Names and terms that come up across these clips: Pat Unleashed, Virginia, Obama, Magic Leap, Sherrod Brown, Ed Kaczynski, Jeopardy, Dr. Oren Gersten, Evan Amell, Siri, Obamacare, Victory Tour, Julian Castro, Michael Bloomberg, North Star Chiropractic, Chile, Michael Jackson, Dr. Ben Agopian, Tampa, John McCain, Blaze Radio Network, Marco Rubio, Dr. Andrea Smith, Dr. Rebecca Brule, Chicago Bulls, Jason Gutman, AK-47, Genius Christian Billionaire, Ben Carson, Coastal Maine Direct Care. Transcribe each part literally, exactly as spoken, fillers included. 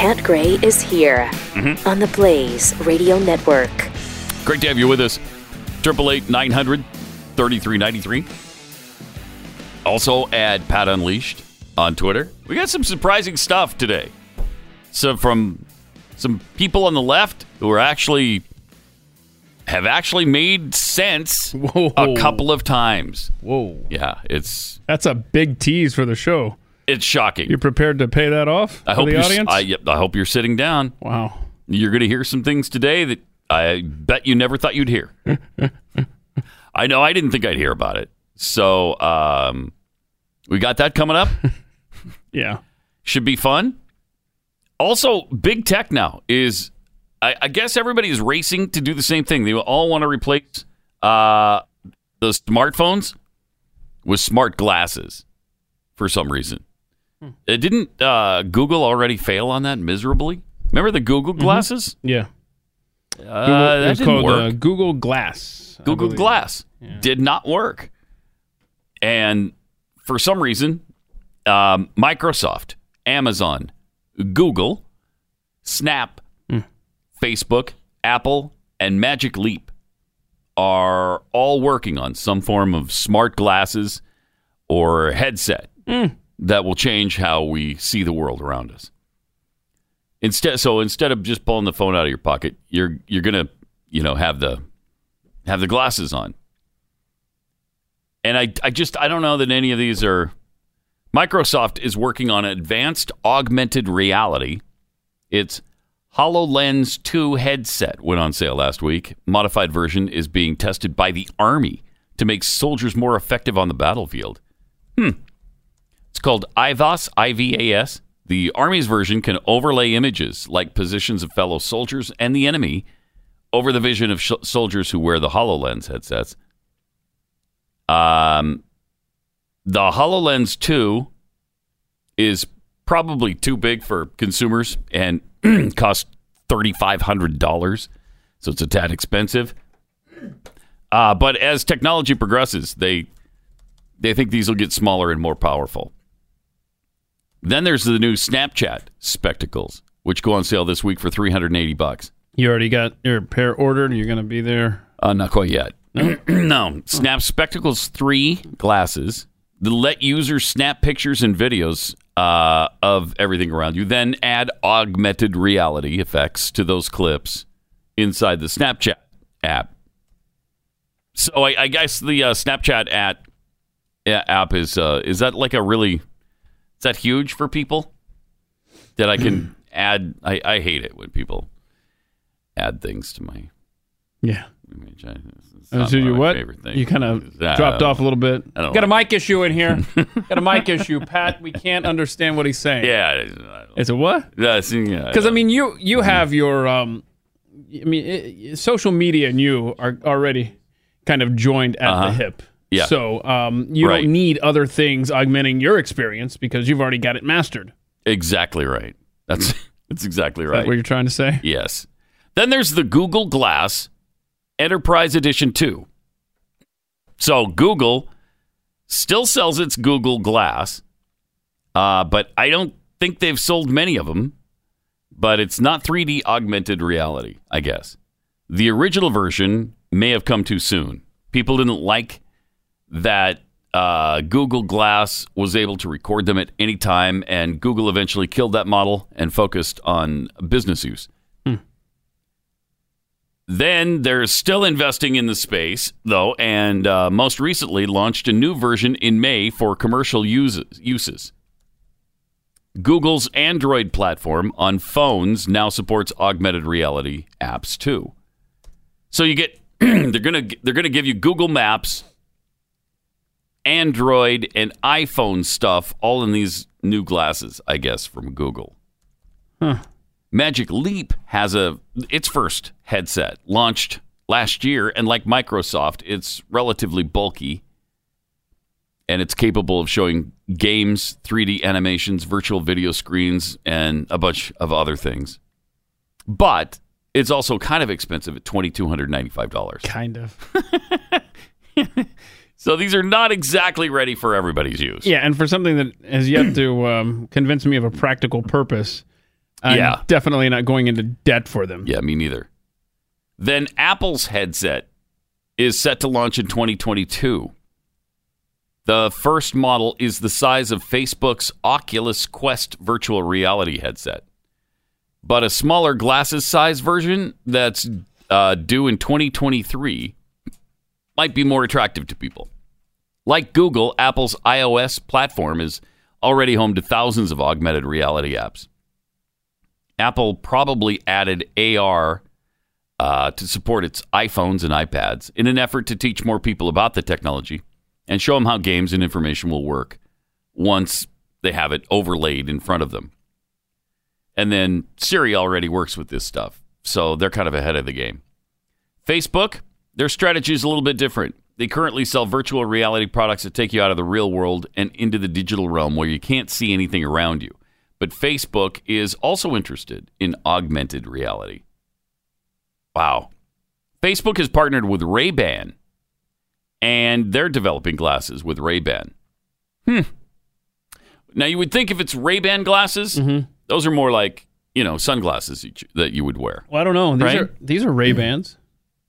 Pat Gray is here mm-hmm. on the Blaze Radio Network. Great to have you with us. eight eight eight, nine hundred, thirty-three ninety-three. Also, add Pat Unleashed on Twitter. We got some surprising stuff today. So from some people on the left who are actually have actually made sense Whoa. a couple of times. Whoa. Yeah, it's that's a big tease for the show. It's shocking. You're prepared to pay that off I for hope the audience? I, I hope you're sitting down. Wow. You're going to hear some things today that I bet you never thought you'd hear. I know I didn't think I'd hear about it. So um, we got that coming up. Yeah. Should be fun. Also, big tech now is, I, I guess everybody's racing to do the same thing. They all want to replace uh, the smartphones with smart glasses for some reason. It didn't uh, Google already fail on that miserably? Remember the Google glasses? Mm-hmm. Yeah. Uh, Google, that didn't work. Uh, Google Glass. Google Glass yeah. did not work. And for some reason, um, Microsoft, Amazon, Google, Snap, mm. Facebook, Apple, and Magic Leap are all working on some form of smart glasses or headset. Mm. That will change how we see the world around us. Instead, so instead of just pulling the phone out of your pocket, you're you're gonna you know have the have the glasses on. And I I just I don't know that any of these are. Microsoft is working on advanced augmented reality. Its HoloLens two headset went on sale last week. Modified version is being tested by the Army to make soldiers more effective on the battlefield. Hmm. It's called I V A S, I V A S. The Army's version can overlay images like positions of fellow soldiers and the enemy over the vision of sh- soldiers who wear the HoloLens headsets. Um, the HoloLens two is probably too big for consumers and costs three thousand five hundred dollars, so it's a tad expensive. Uh, but as technology progresses, they they think these will get smaller and more powerful. Then there's the new Snapchat Spectacles, which go on sale this week for three hundred eighty bucks. You already got your pair ordered? You're going to be there? Uh, not quite yet. No. No. Snap Spectacles three glasses that let users snap pictures and videos uh, of everything around you, then add augmented reality effects to those clips inside the Snapchat app. So I, I guess the uh, Snapchat app, app is, uh, is that like a really... Is that huge for people? That I can add... I, I hate it when people add things to my... Yeah. Image. It's not one of my favorite things. You kind of dropped off a little bit. I don't Got a mic issue in here. Got a mic issue, Pat. We can't understand what he's saying. Yeah. It's a what? Because, yeah, I, I mean, you you have your... Um, I mean, it, social media and you are already kind of joined at uh-huh. the hip. Yeah. So um, you right. don't need other things augmenting your experience because you've already got it mastered. Exactly right. That's that's exactly right. Is that what you're trying to say? Yes. Then there's the Google Glass Enterprise Edition two. So Google still sells its Google Glass, uh, but I don't think they've sold many of them. But it's not three D augmented reality, I guess. The original version may have come too soon. People didn't like that uh, Google Glass was able to record them at any time, and Google eventually killed that model and focused on business use. Hmm. Then they're still investing in the space, though, and uh, most recently launched a new version in May for commercial uses, uses. Google's Android platform on phones now supports augmented reality apps, too. So you get they're gonna they're gonna give you Google Maps, Android, and iPhone stuff all in these new glasses, I guess, from Google. Huh. Magic Leap has a its first headset launched last year, and like Microsoft, it's relatively bulky, and it's capable of showing games, three D animations, virtual video screens, and a bunch of other things. But it's also kind of expensive at two thousand two hundred ninety-five dollars. Kind of. So these are not exactly ready for everybody's use. Yeah, and for something that has yet to um, convince me of a practical purpose, I'm yeah. definitely not going into debt for them. Yeah, me neither. Then Apple's headset is set to launch in twenty twenty-two. The first model is the size of Facebook's Oculus Quest virtual reality headset. But a smaller glasses size version that's uh, due in twenty twenty-three might be more attractive to people. Like Google, Apple's iOS platform is already home to thousands of augmented reality apps. Apple probably added A R uh, to support its iPhones and iPads in an effort to teach more people about the technology and show them how games and information will work once they have it overlaid in front of them. And then Siri already works with this stuff, so they're kind of ahead of the game. Facebook, their strategy is a little bit different. They currently sell virtual reality products that take you out of the real world and into the digital realm where you can't see anything around you. But Facebook is also interested in augmented reality. Wow. Facebook has partnered with Ray-Ban, and they're developing glasses with Ray-Ban. Hmm. Now, you would think if it's Ray-Ban glasses, mm-hmm. those are more like, you know, sunglasses that you would wear. Well, I don't know. These right? are these are Ray-Bans.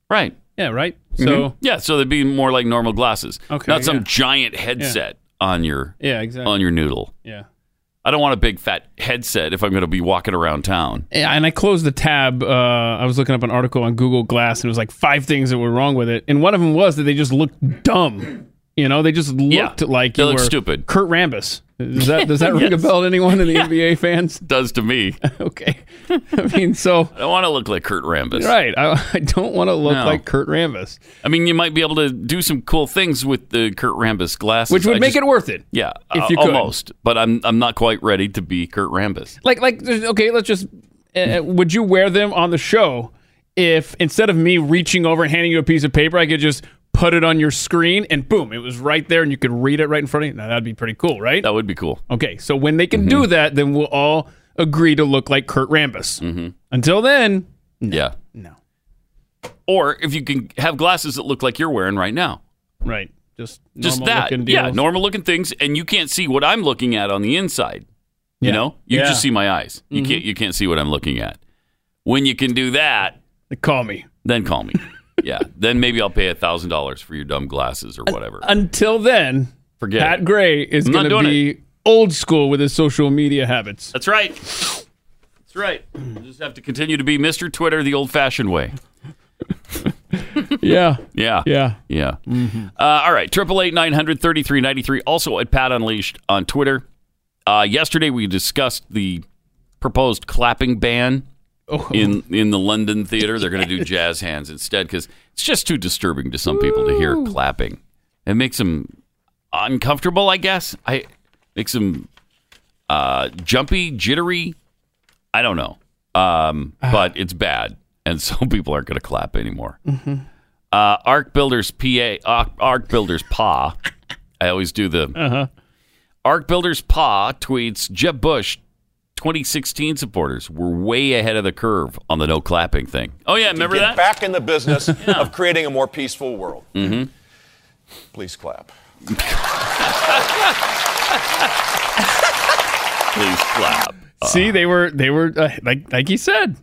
Right. Yeah, right? So mm-hmm. Yeah, so they'd be more like normal glasses. Okay, not some yeah. giant headset yeah. on your yeah, exactly. on your noodle. Yeah. I don't want a big fat headset if I'm going to be walking around town. Yeah, and I closed the tab. Uh, I was looking up an article on Google Glass, and it was like five things that were wrong with it. And one of them was that they just looked dumb. You know, they just looked yeah, like they you look were stupid. Kurt Rambis. Does that does that yes. ring a bell to anyone in the yeah. N B A fans? Does to me. Okay. I mean, so I don't want to look like Kurt Rambis. Right. I, I don't want to look no. like Kurt Rambis. I mean, you might be able to do some cool things with the Kurt Rambis glasses, which would I make just, it worth it. Yeah, if uh, you could. Almost. But I'm I'm not quite ready to be Kurt Rambis. Like like okay, let's just. Uh, would you wear them on the show if instead of me reaching over and handing you a piece of paper, I could just put it on your screen, and boom, it was right there, and you could read it right in front of you. Now, that'd be pretty cool, right? That would be cool. Okay, so when they can mm-hmm. do that, then we'll all agree to look like Kurt Rambis. Mm-hmm. Until then, no, yeah, no. Or if you can have glasses that look like you're wearing right now. Right, just just that. Yeah, normal-looking things, and you can't see what I'm looking at on the inside. You yeah. know? You yeah. just see my eyes. You mm-hmm. can't. You can't see what I'm looking at. When you can do that... They call me. Then call me. Yeah, then maybe I'll pay one thousand dollars for your dumb glasses or whatever. Until then, forget Pat Gray is going to be it. old school with his social media habits. That's right. That's right. You just have to continue to be Mister Twitter the old-fashioned way. yeah. Yeah. Yeah. Yeah. Mm-hmm. Uh, all right, eight eight eight, nine hundred, thirty-three ninety-three, also at Pat Unleashed on Twitter. Uh, yesterday we discussed the proposed clapping ban. Oh. In in the London theater, they're going to do jazz hands instead because it's just too disturbing to some people to hear clapping. It makes them uncomfortable, I guess. I makes them uh, jumpy, jittery. I don't know, um, uh. but it's bad, and so people aren't going to clap anymore. Mm-hmm. Uh, Arc Builders P A, uh, Arc Builders Pa. I always do the uh-huh. Arc Builders Pa tweets Jeb Bush. twenty sixteen supporters were way ahead of the curve on the no clapping thing. Oh, yeah, remember that? Back in the business yeah. of creating a more peaceful world. Mm-hmm. Please clap. Please clap. Uh, See, they were, they were uh, like like he said,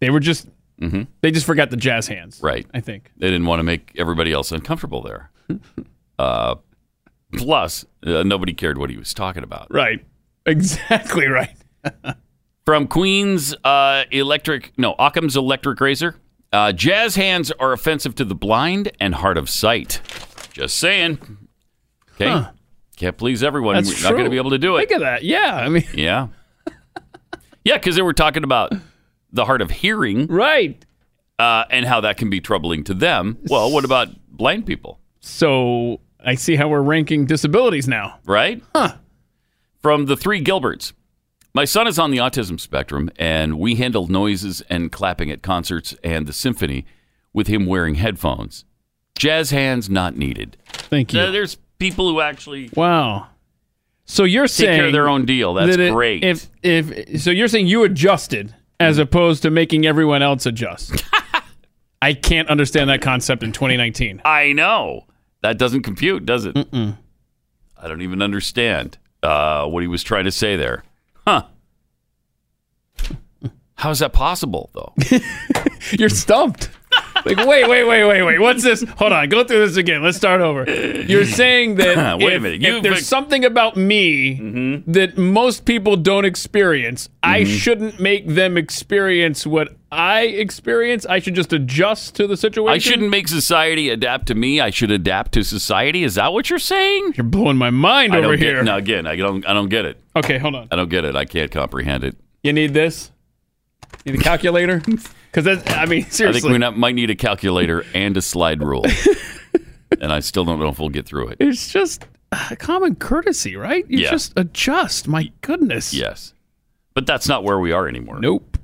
they were just, mm-hmm. they just forgot the jazz hands. Right. I think. They didn't want to make everybody else uncomfortable there. uh, plus, uh, nobody cared what he was talking about. Right. Exactly right. From Queen's uh, Electric, no, Occam's Electric Razor, uh, jazz hands are offensive to the blind and hard of sight. Just saying. Okay. Huh. Can't please everyone. That's We're true. Not going to be able to do it. Think of that. Yeah. I mean. Yeah. Yeah, because they were talking about the hard of hearing. Right. Uh, and how that can be troubling to them. Well, what about blind people? So I see how we're ranking disabilities now. Right? Huh. From the Three Gilberts. My son is on the autism spectrum, and we handle noises and clapping at concerts and the symphony with him wearing headphones. Jazz hands not needed. Thank you. Uh, there's people who actually wow. So you're take saying care of their own deal. That's that it, great. If if so, you're saying you adjusted as opposed to making everyone else adjust. I can't understand that concept in twenty nineteen. I know that doesn't compute, does it? Mm-mm. I don't even understand uh, what he was trying to say there. Huh. How is that possible, though? You're stumped. Like, wait, wait, wait, wait, wait. What's this? Hold on. Go through this again. Let's start over. You're saying that wait if, a minute. You if there's picked... something about me mm-hmm. that most people don't experience, mm-hmm. I shouldn't make them experience what I experience. I should just adjust to the situation. I shouldn't make society adapt to me. I should adapt to society. Is that what you're saying? You're blowing my mind I over don't get, here. No, again, I don't, I don't get it. Okay, hold on. I don't get it. I can't comprehend it. You need this? You need a calculator? Because that's, I mean, seriously. I think we not, might need a calculator and a slide rule. And I still don't know if we'll get through it. It's just uh, common courtesy, right? You yeah. just adjust. My goodness. Yes. But that's not where we are anymore. Nope.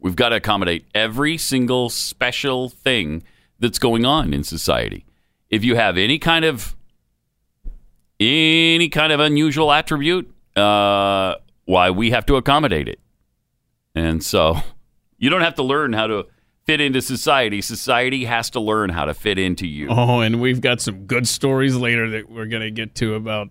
We've got to accommodate every single special thing that's going on in society. If you have any kind of, any kind of unusual attribute, uh, why, we have to accommodate it. And so... You don't have to learn how to fit into society. Society has to learn how to fit into you. Oh, and we've got some good stories later that we're going to get to about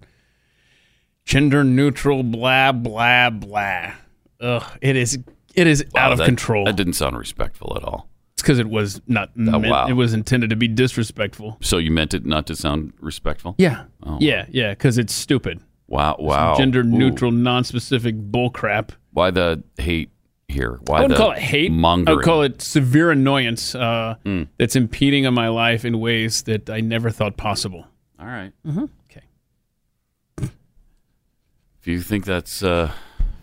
gender-neutral blah, blah, blah. Ugh, it is it is wow, out of that, control. That didn't sound respectful at all. It's because it was not oh, meant, wow. It was intended to be disrespectful. So you meant it not to sound respectful? Yeah. Oh. Yeah, yeah, because it's stupid. Wow, wow. Some gender-neutral, Ooh. non-specific bullcrap. Why the hate? Here. Why I wouldn't call it hate. Mongering? I would call it severe annoyance uh, mm. that's impeding on my life in ways that I never thought possible. All right. Mm-hmm. Okay. If you think that's uh,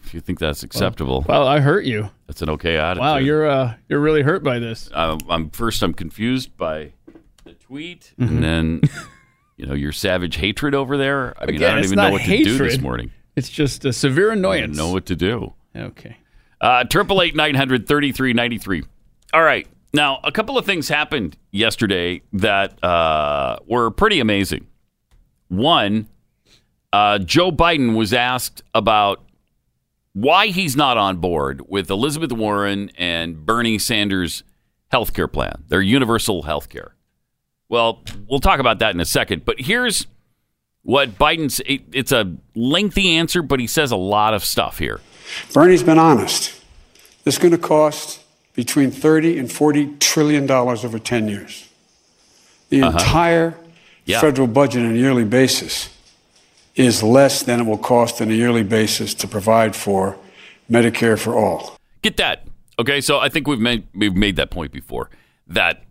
if you think that's acceptable, well, well, I hurt you. That's an okay attitude. Wow, you're uh, you're really hurt by this. I'm, I'm first. I'm confused by the tweet, mm-hmm. and then you know your savage hatred over there. I mean, Again, I don't even know what hatred. to do this morning. It's just a severe annoyance. I don't know what to do. Okay. Triple eight nine hundred thirty three ninety three. All right, now a couple of things happened yesterday that uh, were pretty amazing. One, uh, Joe Biden was asked about why he's not on board with Elizabeth Warren and Bernie Sanders' healthcare plan, their universal healthcare. Well, we'll talk about that in a second. But here's what Biden's. It, it's a lengthy answer, but he says a lot of stuff here. Bernie's been honest. This is going to cost between thirty and forty trillion dollars over ten years. The uh-huh. entire yeah. federal budget on a yearly basis is less than it will cost on a yearly basis to provide for Medicare for all. Get that. Okay, so I think we've made we've made that point before, that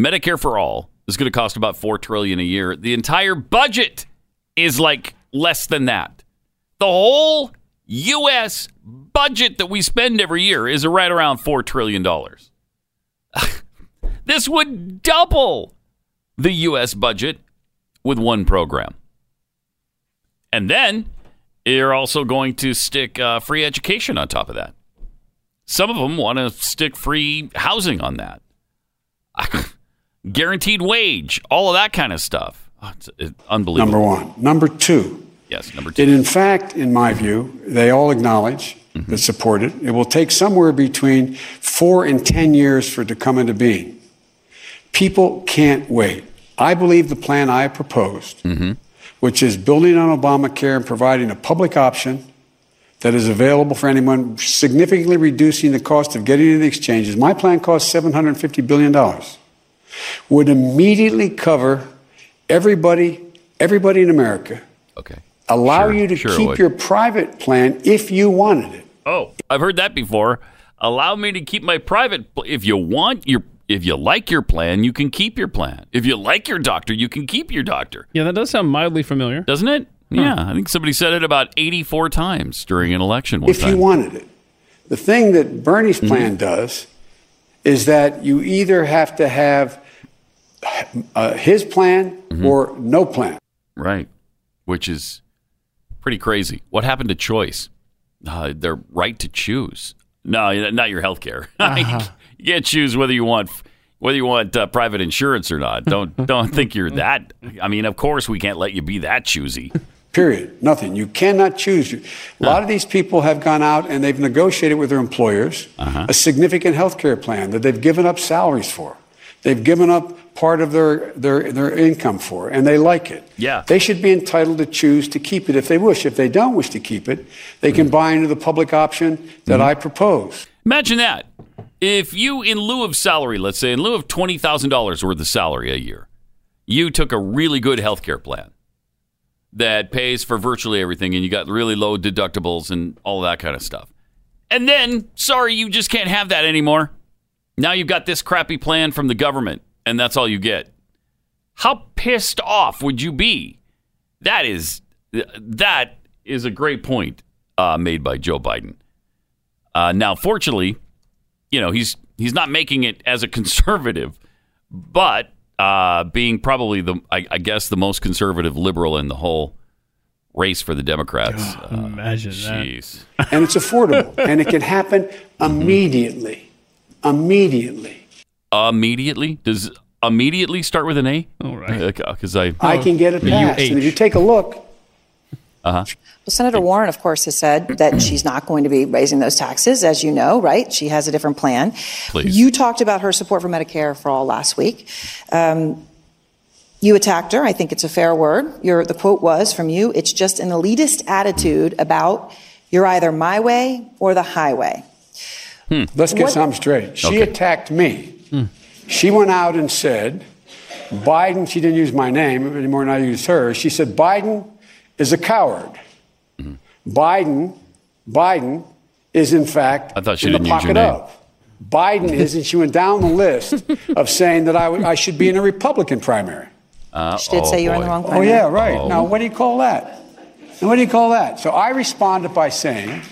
Medicare for all is going to cost about four trillion dollars a year. The entire budget is like less than that. The whole U S budget that we spend every year is right around four trillion dollars. This would double the U S budget with one program. And then you're also going to stick uh, free education on top of that. Some of them want to stick free housing on that. Guaranteed wage, all of that kind of stuff. Oh, it's, it's unbelievable. Number one. Number two. Yes, number two. And in fact, in my view, they all acknowledge mm-hmm. that support it. It will take somewhere between four and ten years for it to come into being. People can't wait. I believe the plan I proposed, mm-hmm. which is building on Obamacare and providing a public option that is available for anyone, significantly reducing the cost of getting into the exchanges. My plan cost seven hundred fifty billion dollars. Would immediately cover everybody, everybody in America. Okay. Allow sure, you to sure keep your private plan if you wanted it. Oh, I've heard that before. Allow me to keep my private pl- if you want your if you like your plan, you can keep your plan. If you like your doctor, you can keep your doctor. Yeah, that does sound mildly familiar. Doesn't it? Huh. Yeah, I think somebody said it about eighty-four times during an election one if time. If you wanted it. The thing that Bernie's plan mm-hmm. does is that you either have to have uh, his plan mm-hmm. or no plan. Right. Which is pretty crazy. What happened to choice? Uh, their right to choose. No, not your health care. Uh-huh. You can't choose whether you want whether you want uh, private insurance or not. Don't don't think you're that. I mean, of course we can't let you be that choosy. Period. Nothing. You cannot choose. A lot huh. of these people have gone out and they've negotiated with their employers uh-huh. a significant health care plan that they've given up salaries for. They've given up part of their, their their income for, and they like it. Yeah. They should be entitled to choose to keep it if they wish. If they don't wish to keep it, they can mm-hmm. buy into the public option that mm-hmm. I propose. Imagine that. If you, in lieu of salary, let's say, in lieu of twenty thousand dollars worth of salary a year, you took a really good health care plan that pays for virtually everything, and you got really low deductibles and all that kind of stuff. And then, sorry, you just can't have that anymore. Now you've got this crappy plan from the government, and that's all you get. How pissed off would you be? That is, that is a great point uh, made by Joe Biden. Uh, now, fortunately, you know, he's he's not making it as a conservative, but uh, being probably the I, I guess the most conservative liberal in the whole race for the Democrats. Oh, uh, imagine geez. that. And it's affordable, and it can happen immediately, immediately, immediately. Does immediately start with an A? All right, because I I can get it passed. And if you take a look. Uh-huh. Well, Senator Warren, of course, has said that she's not going to be raising those taxes, as you know, right? She has a different plan. Please. You talked about her support for Medicare for All last week. Um, you attacked her. I think it's a fair word. Your, the quote was from you, it's just an elitist attitude about you're either my way or the highway. Hmm. Let's get what, something straight. She okay. attacked me. Hmm. She went out and said, Biden, she didn't use my name anymore than I used her. She said, Biden is a coward. Mm-hmm. Biden, Biden is in fact I thought she in didn't the pocket use your name. Of. Biden is, and she went down the list of saying that I, w- I should be in a Republican primary. Uh, she did oh say you were in the wrong primary. Oh, yeah, right. Oh. Now, what do you call that? Now, what do you call that? So I responded by saying,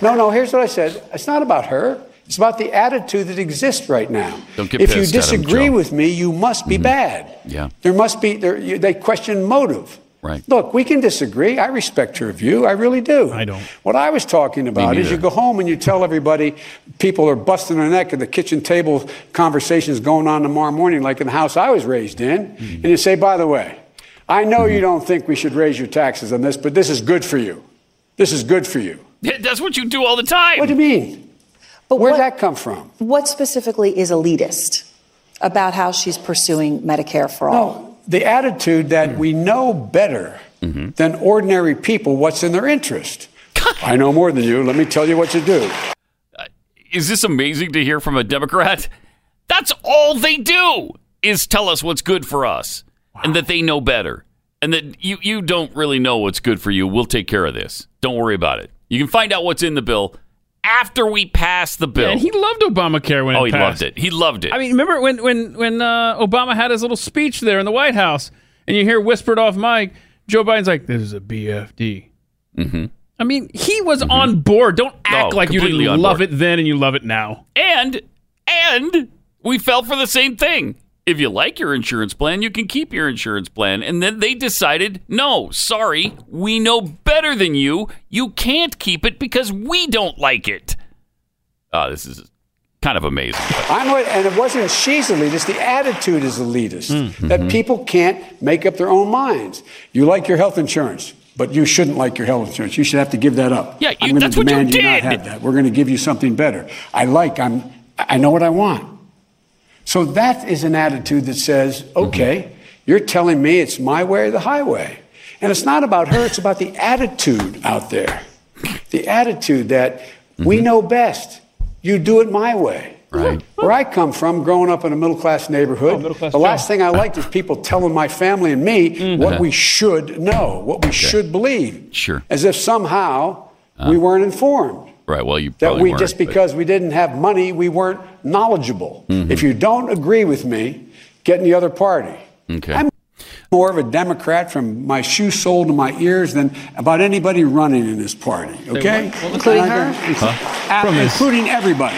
no, no, here's what I said. It's not about her. It's about the attitude that exists right now. Don't get if you disagree him, with me, you must be mm-hmm. bad. Yeah. There must be, there, you, they question motive. Right. Look, we can disagree. I respect your view. I really do. I don't. What I was talking about is you go home and you tell everybody people are busting their neck at the kitchen table conversations going on tomorrow morning, like in the house I was raised in. Mm-hmm. And you say, by the way, I know mm-hmm. you don't think we should raise your taxes on this, but this is good for you. This is good for you. That's what you do all the time. What do you mean? But where'd what, that come from? What specifically is elitist about how she's pursuing Medicare for all? No. The attitude that we know better mm-hmm. than ordinary people what's in their interest. I know more than you. Let me tell you what to do. Uh, is this amazing to hear from a Democrat? That's all they do is tell us what's good for us wow. and that they know better. And that you, you don't really know what's good for you. We'll take care of this. Don't worry about it. You can find out what's in the bill after we pass the bill. Yeah, and he loved Obamacare when it oh, he passed. loved it. He loved it. I mean, remember when when when uh, Obama had his little speech there in the White House, and you hear whispered off mic, Joe Biden's like, "This is a B F D." Mm-hmm. I mean, he was mm-hmm. on board. Don't act oh, like you didn't love it then and you love it now. And and we fell for the same thing. If you like your insurance plan, you can keep your insurance plan. And then they decided, no, sorry, we know better than you. You can't keep it because we don't like it. Uh, this is kind of amazing. I'm with, and it wasn't she's elitist. The attitude is elitist, mm-hmm. that people can't make up their own minds. You like your health insurance, but you shouldn't like your health insurance. You should have to give that up. Yeah, you, I'm going to demand you, you not have that. We're going to give you something better. I like, I'm, I know what I want. So that is an attitude that says, okay, mm-hmm. you're telling me it's my way or the highway. And it's not about her. It's about the attitude out there. The attitude that mm-hmm. we know best. You do it my way. Right. Where I come from, growing up in a middle-class neighborhood, oh, middle-class the last family. thing I liked is people telling my family and me mm-hmm. what we should know, what we okay. should believe. Sure. As if somehow uh, we weren't informed. Right. Well, you that we just because but... we didn't have money, we weren't knowledgeable. Mm-hmm. If you don't agree with me, get in the other party. Okay. I'm more of a Democrat from my shoe sole to my ears than about anybody running in this party. Okay, well, including her, huh? from including his... everybody.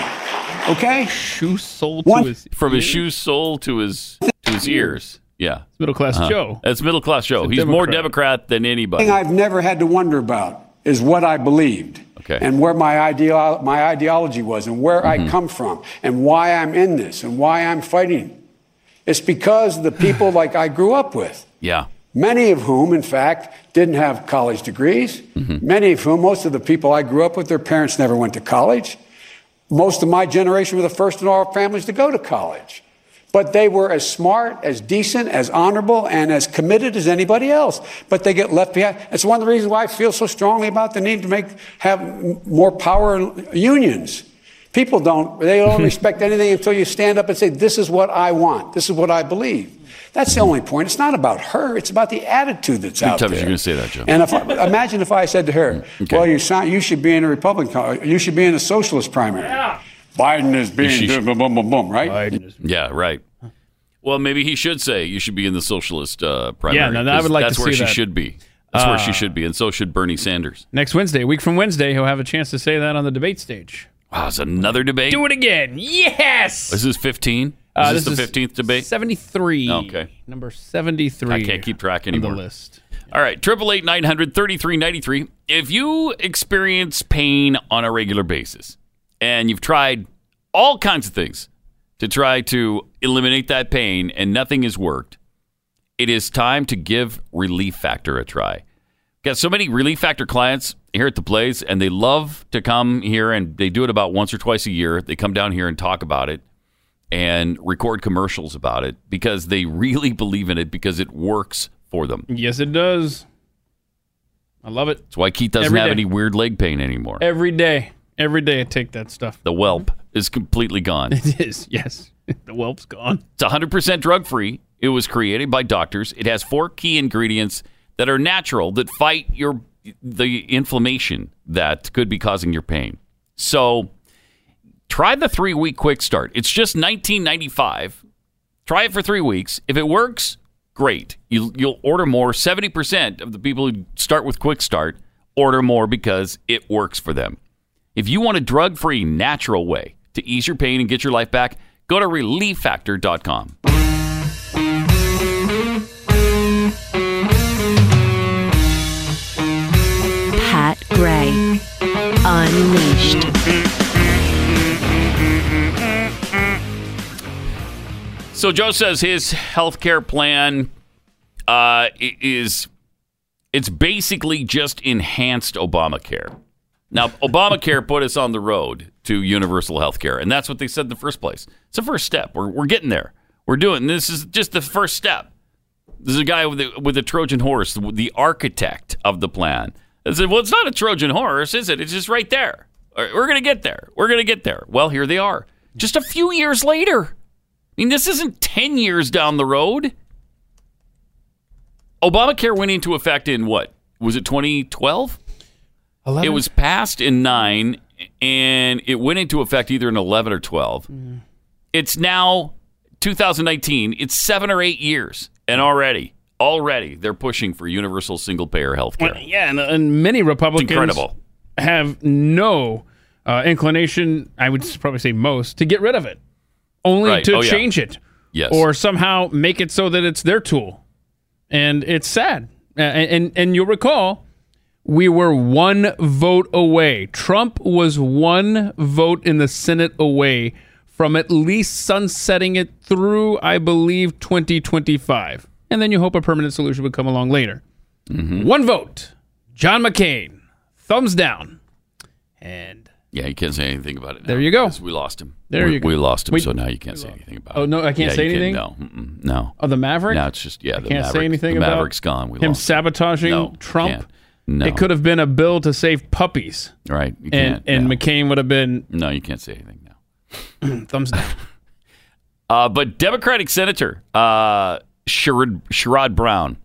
Okay, shoe sole to One... his from his shoe sole to his to his ears. Yeah, it's middle class uh-huh. Joe. That's middle class Joe. He's Democrat. more Democrat than anybody. The thing I've never had to wonder about is what I believed. Okay. And where my ideo- my ideology was and where mm-hmm. I come from and why I'm in this and why I'm fighting. It's because the people like I grew up with, yeah. many of whom, in fact, didn't have college degrees, mm-hmm. many of whom, most of the people I grew up with, their parents never went to college. Most of my generation were the first in our families to go to college. But they were as smart, as decent, as honorable, and as committed as anybody else. But they get left behind. It's one of the reasons why I feel so strongly about the need to make have more power unions. People don't, they don't respect anything until you stand up and say, this is what I want. This is what I believe. That's the only point. It's not about her. It's about the attitude that's out there. You're going to say that, Joe. And if I, imagine if I said to her, okay. well, you, sound, you should be in a Republican, you should be in a socialist primary. Yeah. Biden is being, she, boom, boom, boom, boom, right? Biden is, yeah, right. Well, maybe he should say you should be in the socialist uh, primary. Yeah, no, I would like to see that. That's where she should be. That's uh, where she should be, and so should Bernie Sanders. Next Wednesday, a week from Wednesday, he'll have a chance to say that on the debate stage. Wow, it's another debate? Do it again. Yes! This is fifteen? Is uh, this, this is the fifteenth debate? seventy-three. Oh, okay. Number seventy-three. I can't keep track anymore. On the list. All right, eight eight eight, nine hundred, thirty-three ninety-three. If you experience pain on a regular basis, and you've tried all kinds of things to try to eliminate that pain, and nothing has worked, it is time to give Relief Factor a try. Got so many Relief Factor clients here at the Blaze, and they love to come here, and they do it about once or twice a year. They come down here and talk about it and record commercials about it because they really believe in it because it works for them. Yes, it does. I love it. That's why Keith doesn't Every have day. any weird leg pain anymore. Every day. Every day I take that stuff. The whelp is completely gone. It is, yes. The whelp's gone. It's one hundred percent drug-free. It was created by doctors. It has four key ingredients that are natural that fight your the inflammation that could be causing your pain. So try the three-week quick start. It's just nineteen ninety-five. Try it for three weeks. If it works, great. You, you'll order more. seventy percent of the people who start with quick start order more because it works for them. If you want a drug-free, natural way to ease your pain and get your life back, go to relief factor dot com. Pat Gray, Unleashed. So Joe says his health care plan uh, is, it's basically just enhanced Obamacare. Now, Obamacare put us on the road to universal health care, and that's what they said in the first place. It's the first step. We're, we're getting there. We're doing this. This is just the first step. This is a guy with a, with a Trojan horse, the architect of the plan. I said, well, it's not a Trojan horse, is it? It's just right there. We're going to get there. We're going to get there. Well, here they are. Just a few years later. I mean, this isn't ten years down the road. Obamacare went into effect in what? Was it twenty twelve? eleven? It was passed in nine, and it went into effect either in eleven or twelve. Mm. It's now two thousand nineteen. It's seven or eight years, and already... Already, they're pushing for universal single-payer health care. Well, yeah, and, and many Republicans have no uh, inclination, I would probably say most, to get rid of it, only right. to oh, change yeah. it yes. or somehow make it so that it's their tool. And it's sad. And, and, and you'll recall, we were one vote away. Trump was one vote in the Senate away from at least sunsetting it through, I believe, twenty twenty-five. And then you hope a permanent solution would come along later. Mm-hmm. One vote. John McCain. Thumbs down. And yeah, you can't say anything about it now. There you go. We lost him. There we, you go. We lost him, we, so now you can't say anything about it. Oh, no, I can't yeah, say anything? Can't, no. No. Oh, the Maverick? No, it's just, yeah, I the can't Maverick. say anything the about Maverick's gone. We him lost sabotaging him. No, Trump. No. It could have been a bill to save puppies. Right. You can't, and and no. McCain would have been. No, you can't say anything now. Thumbs down. uh, but Democratic Senator, uh, Sherrod, Sherrod Brown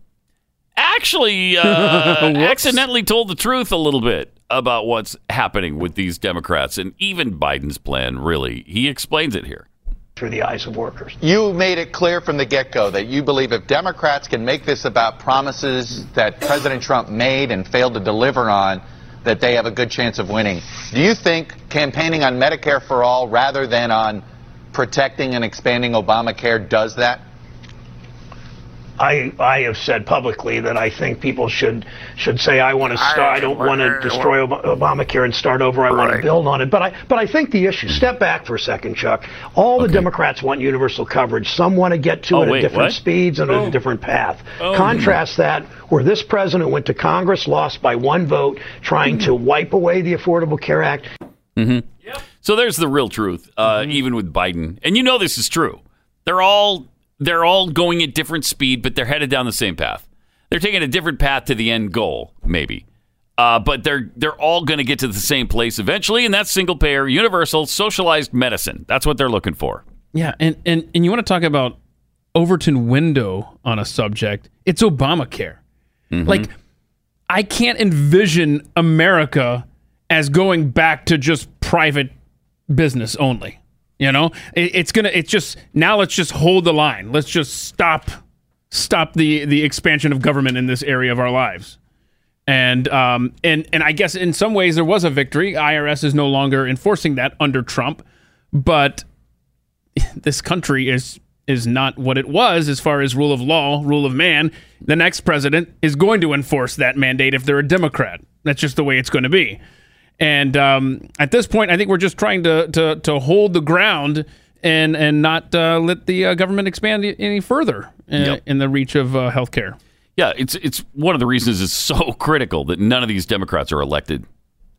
actually uh, accidentally told the truth a little bit about what's happening with these Democrats and even Biden's plan, really. He explains it here. Through the eyes of workers. You made it clear from the get-go that you believe if Democrats can make this about promises that President Trump made and failed to deliver on, that they have a good chance of winning. Do you think campaigning on Medicare for All rather than on protecting and expanding Obamacare does that? I, I have said publicly that I think people should should say I want to start. I don't want to destroy Ob- Obamacare and start over. I want right. to build on it. But I but I think the issue. Step back for a second, Chuck. All the okay. Democrats want universal coverage. Some want to get to oh, it wait, at different what? speeds and oh. at a different path. Oh. Contrast that where this president went to Congress, lost by one vote, trying mm-hmm. to wipe away the Affordable Care Act. Mm-hmm. Yep. So there's the real truth, uh, mm-hmm. even with Biden, and you know this is true. They're all. They're all going at different speed, but they're headed down the same path. They're taking a different path to the end goal, maybe. Uh, but they're they're all going to get to the same place eventually, and that's single-payer, universal, socialized medicine. That's what they're looking for. Yeah, and, and, and you want to talk about Overton window on a subject, it's Obamacare. Mm-hmm. Like, I can't envision America as going back to just private business only. You know, it, it's going to, it's just, now let's just hold the line. Let's just stop, stop the, the expansion of government in this area of our lives. And um and and I guess in some ways there was a victory. I R S is no longer enforcing that under Trump, but this country is is not what it was as far as rule of law, rule of man. The next president is going to enforce that mandate if they're a Democrat. That's just the way it's going to be. And um, at this point, I think we're just trying to to, to hold the ground and and not uh, let the uh, government expand any further in, yep. in the reach of uh, healthcare. Yeah, it's it's one of the reasons it's so critical that none of these Democrats are elected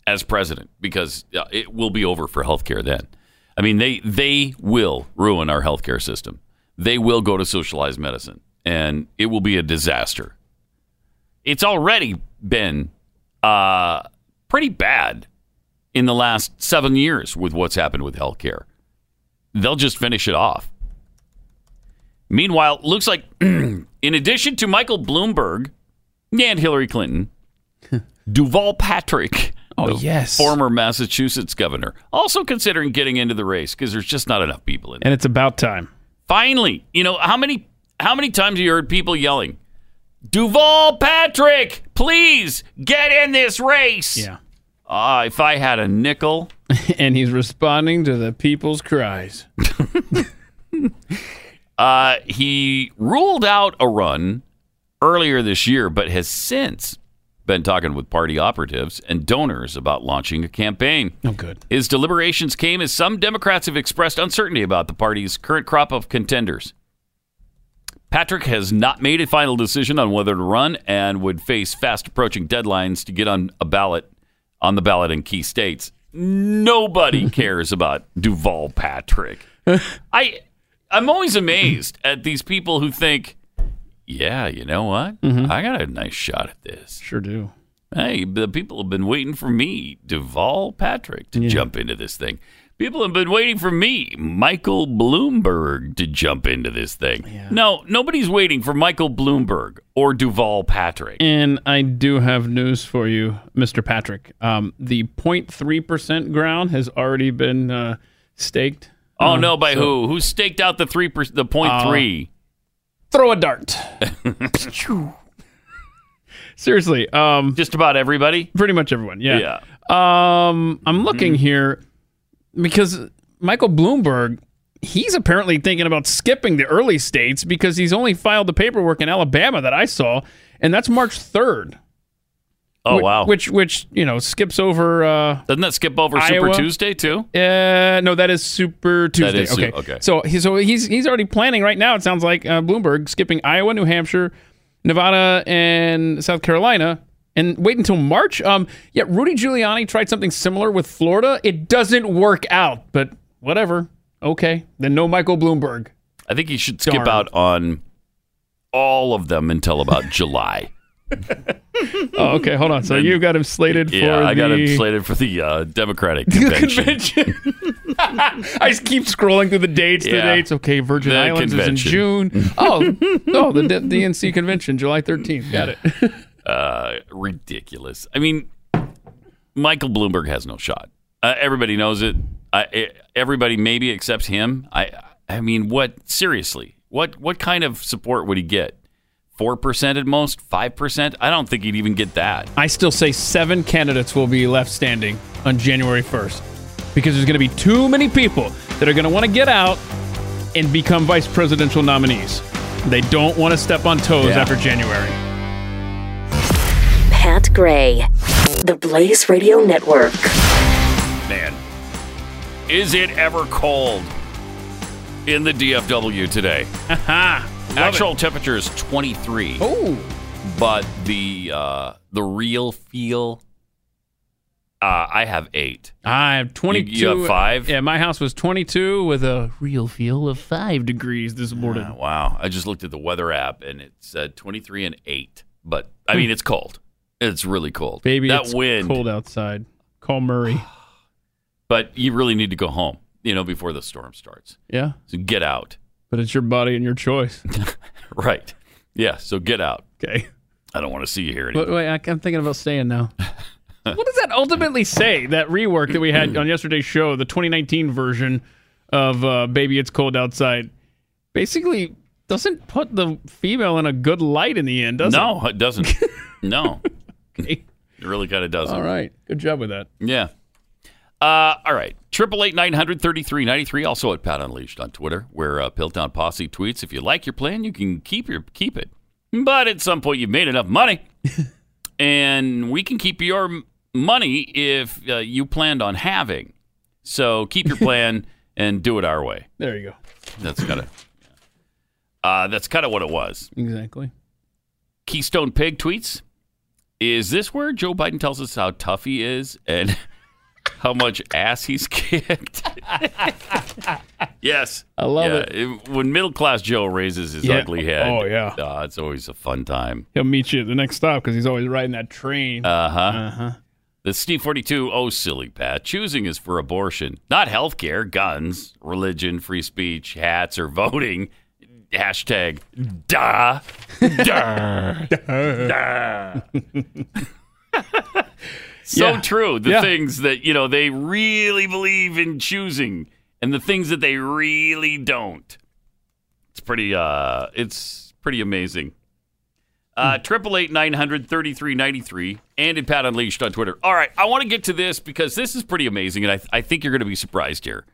as president, because it will be over for healthcare then. I mean, they they will ruin our healthcare system. They will go to socialized medicine, and it will be a disaster. It's already been uh, pretty bad in the last seven years with what's happened with healthcare. They'll just finish it off. Meanwhile, looks like in addition to Michael Bloomberg and Hillary Clinton, Duval Patrick, oh, yes. former Massachusetts governor, also considering getting into the race because there's just not enough people in there. And it's about time. Finally, you know, how many how many times have you heard people yelling, Duval Patrick, please get in this race? Yeah. Uh, if I had a nickel. And he's responding to the people's cries. Uh, he ruled out a run earlier this year, but has since been talking with party operatives and donors about launching a campaign. Oh, good. His deliberations came as some Democrats have expressed uncertainty about the party's current crop of contenders. Patrick has not made a final decision on whether to run and would face fast approaching deadlines to get on a ballot on the ballot in key states. Nobody cares about Duval Patrick. I... I'm always amazed at these people who think, yeah, you know what? Mm-hmm. I got a nice shot at this. Sure do. Hey, the people have been waiting for me, Duval Patrick, to yeah. jump into this thing. People have been waiting for me, Michael Bloomberg, to jump into this thing. Yeah. No, nobody's waiting for Michael Bloomberg or Duval Patrick. And I do have news for you, Mister Patrick. Um, the zero point three percent ground has already been uh, staked. Oh, no, by so, who? Who staked out the three per, the point uh, three? Throw a dart. Seriously. Um, Just about everybody? Pretty much everyone, yeah. yeah. Um, I'm looking mm-hmm. here because Michael Bloomberg, he's apparently thinking about skipping the early states because he's only filed the paperwork in Alabama that I saw, and that's March third. Oh, which, wow. Which, which you know, skips over... Uh, Doesn't that skip over Iowa? Super Tuesday, too? Uh, no, that is Super Tuesday. That is okay. Su- okay. So, he, so he's he's already planning right now, it sounds like, uh, Bloomberg, skipping Iowa, New Hampshire, Nevada, and South Carolina, and wait until March. Um, yeah, Rudy Giuliani tried something similar with Florida. It doesn't work out, but whatever. Okay. Then no Michael Bloomberg. I think he should skip Darn. out on all of them until about July. Oh, okay, hold on. So you got him slated yeah, for the... Yeah, I got him slated for the uh, Democratic Convention. convention. I just keep scrolling through the dates, yeah. the dates. Okay, Virgin the Islands convention. is in June. Oh, oh, the D N C Convention, July thirteenth. Got it. uh, ridiculous. I mean, Michael Bloomberg has no shot. Uh, everybody knows it. Uh, it. Everybody maybe accepts him. I I mean, what? Seriously, what what kind of support would he get? four percent at most, five percent. I don't think he'd even get that. I still say seven candidates will be left standing on January first because there's going to be too many people that are going to want to get out and become vice presidential nominees. They don't want to step on toes yeah. after January. Pat Gray, the Blaze Radio Network. Man, is it ever cold in the D F W today? Haha. Love Actual it. temperature is twenty-three. Oh, but the uh, the real feel. Uh, I have eight. I have twenty-two. You, you have five. Yeah, my house was twenty-two with a real feel of five degrees this morning. Uh, wow! I just looked at the weather app and it said twenty-three and eight. But I mean, it's cold. It's really cold. Baby, that it's wind. cold outside. Call Murray. But you really need to go home, you know, before the storm starts. Yeah. So get out. But it's your body and your choice. Right. Yeah, so get out. Okay. I don't want to see you here anymore. Wait, wait I'm thinking about staying now. What does that ultimately say, that rework that we had on yesterday's show, the twenty nineteen version of uh, Baby It's Cold Outside? Basically doesn't put the female in a good light in the end, does no, it? No, it doesn't. No. Okay. It really kind of doesn't. All right. Good job with that. Yeah. Uh, all right. triple eight nine hundred thirty-three ninety-three. Also at Pat Unleashed on Twitter, where uh, Piltown Posse tweets, if you like your plan, you can keep your keep it. But at some point, you've made enough money. And we can keep your money if uh, you planned on having. So keep your plan and do it our way. There you go. That's kind of uh, that's kind of what it was. Exactly. Keystone Pig tweets, is this where Joe Biden tells us how tough he is and how much ass he's kicked? Yes. I love yeah. it. When middle-class Joe raises his yeah. ugly head, oh, yeah. uh, it's always a fun time. He'll meet you at the next stop because he's always riding that train. Uh-huh. Uh-huh. The Steve forty-two, oh, silly Pat. Choosing is for abortion, not health care, guns, religion, free speech, hats, or voting. Hashtag, duh, duh, duh. So yeah. true. The yeah. things that, you know, they really believe in choosing and the things that they really don't. It's pretty, uh, it's pretty amazing. Uh, triple eight nine hundred thirty-three ninety-three and at Pat Unleashed on Twitter. All right, I want to get to this because this is pretty amazing, and I, th- I think you're going to be surprised here.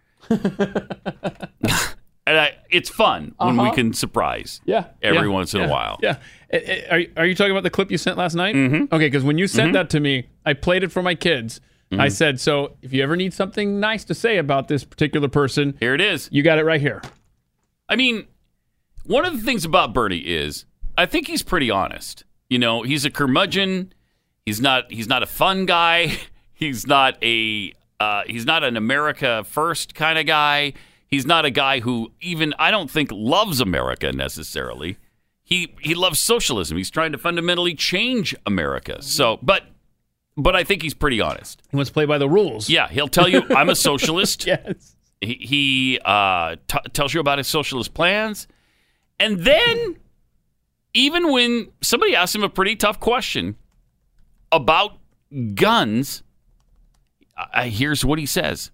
And I, it's fun uh-huh. when we can surprise yeah. every yeah. once in yeah. a while. Yeah. It, it, are, are you talking about the clip you sent last night? Mm-hmm. Okay, because when you sent mm-hmm. that to me, I played it for my kids. Mm-hmm. I said, so if you ever need something nice to say about this particular person, here it is. You got it right here. I mean, one of the things about Bernie is I think he's pretty honest. You know, he's a curmudgeon. He's not he's not a fun guy. He's not a uh, he's not an America first kind of guy. He's not a guy who even, I don't think, loves America necessarily. He he loves socialism. He's trying to fundamentally change America. So, but but I think he's pretty honest. He wants to play by the rules. Yeah, he'll tell you, I'm a socialist. Yes. He, he uh, t- tells you about his socialist plans. And then, even when somebody asks him a pretty tough question about guns, I, here's what he says.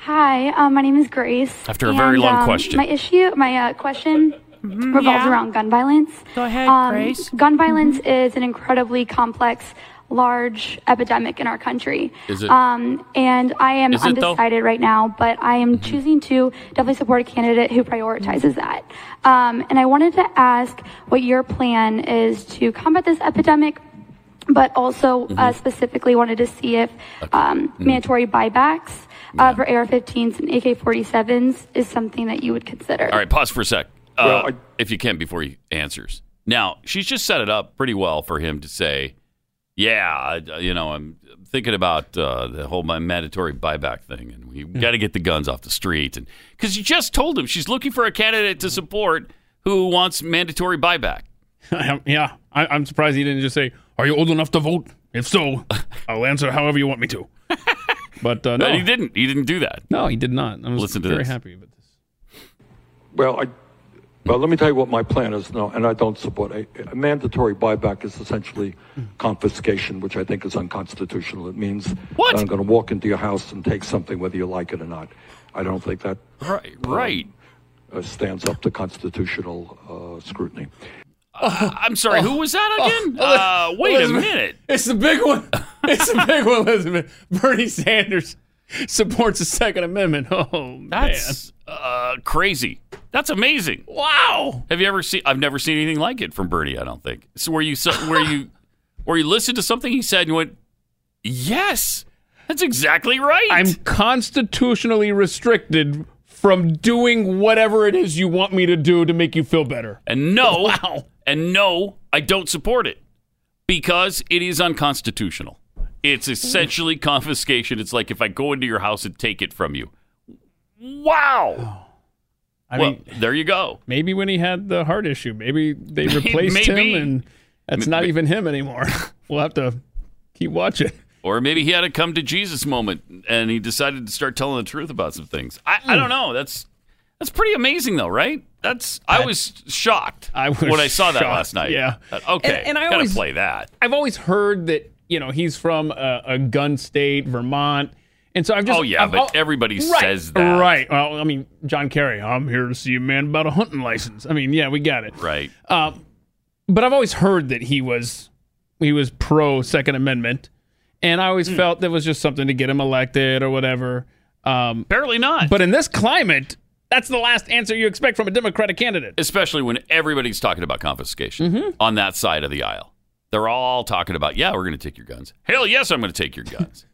Hi, um, my name is Grace. After a and, very long um, question. My issue, my uh, question mm-hmm, revolves yeah. around gun violence. Go ahead, um, Grace. Gun violence mm-hmm. is an incredibly complex, large epidemic in our country. Is it? Um, and I am is undecided right now, but I am mm-hmm. choosing to definitely support a candidate who prioritizes that. Um, and I wanted to ask what your plan is to combat this epidemic, but also mm-hmm. uh, specifically wanted to see if um, mm-hmm. mandatory buybacks Yeah. Uh, for A R fifteens and A K forty-sevens is something that you would consider. All right, pause for a sec, uh, well, I... if you can, before he answers. Now, she's just set it up pretty well for him to say, yeah, you know, I'm thinking about uh, the whole mandatory buyback thing, and we yeah. got to get the guns off the street. And because you just told him she's looking for a candidate to support who wants mandatory buyback. yeah, I, I'm surprised he didn't just say, are you old enough to vote? If so, I'll answer however you want me to. But uh, no. no, he didn't. He didn't do that. No, he did not. I was Listen to very this. happy about this. Well, I, well, let me tell you what my plan is now, and I don't support a, a mandatory buyback is essentially confiscation, which I think is unconstitutional. It means what? That I'm going to walk into your house and take something, whether you like it or not. I don't think that right, right. Um, uh, stands up to constitutional uh, scrutiny. Uh, I'm sorry, who was that again? Uh, uh, wait Elizabeth, a minute. It's the big one. It's the big one, Elizabeth. Bernie Sanders supports the Second Amendment. Oh, man. That's uh, crazy. That's amazing. Wow. Have you ever seen, I've never seen anything like it from Bernie, I don't think. So where you, where you, where you listened to something he said and you went, yes, that's exactly right. I'm constitutionally restricted from doing whatever it is you want me to do to make you feel better. And no. Wow. And no, I don't support it because it is unconstitutional. It's essentially confiscation. It's like if I go into your house and take it from you. Wow. I well, mean, there you go. Maybe when he had the heart issue, maybe they replaced maybe. him and That's not even him anymore. We'll have to keep watching. Or maybe he had a come to Jesus moment and he decided to start telling the truth about some things. I, I don't know. That's that's pretty amazing though, right? That's I that, was shocked I was when I saw shocked. that last night. Yeah. Okay. And, and I gotta always, play that. I've always heard that, you know, he's from a, a gun state, Vermont. And so I've just Oh yeah, I've, but I'll, everybody right, says that. Right. Well, I mean, John Kerry, I'm here to see a man about a hunting license. I mean, yeah, we got it. Right. Uh, but I've always heard that he was he was pro Second Amendment. And I always mm. felt that was just something to get him elected or whatever. Um, Apparently not. But in this climate, that's the last answer you expect from a Democratic candidate. Especially when everybody's talking about confiscation mm-hmm. on that side of the aisle. They're all talking about, yeah, we're going to take your guns. Hell yes, I'm going to take your guns.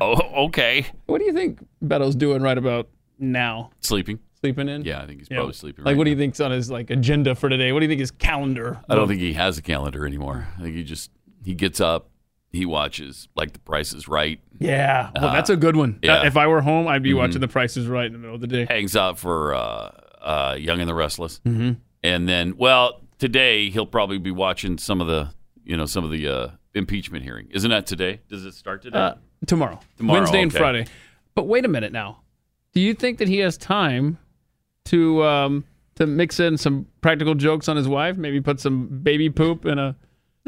Oh, okay. What do you think Beto's doing right about now? Sleeping. Sleeping in? Yeah, I think he's yeah. probably sleeping like, right Like, what now. do you think's on his like agenda for today? What do you think his calendar? I don't was? think he has a calendar anymore. I think he just, he gets up. He watches, like, The Price is Right. Yeah. Well, uh, that's a good one. Yeah. If I were home, I'd be mm-hmm. watching The Price is Right in the middle of the day. Hangs out for uh, uh, Young and the Restless. Mm-hmm. And then, well, today he'll probably be watching some of the, you know, some of the uh, impeachment hearing. Isn't that today? Does it start today? Uh, tomorrow. Tomorrow. Wednesday okay. and Friday. But wait a minute now. Do you think that he has time to um, to mix in some practical jokes on his wife? Maybe put some baby poop in a...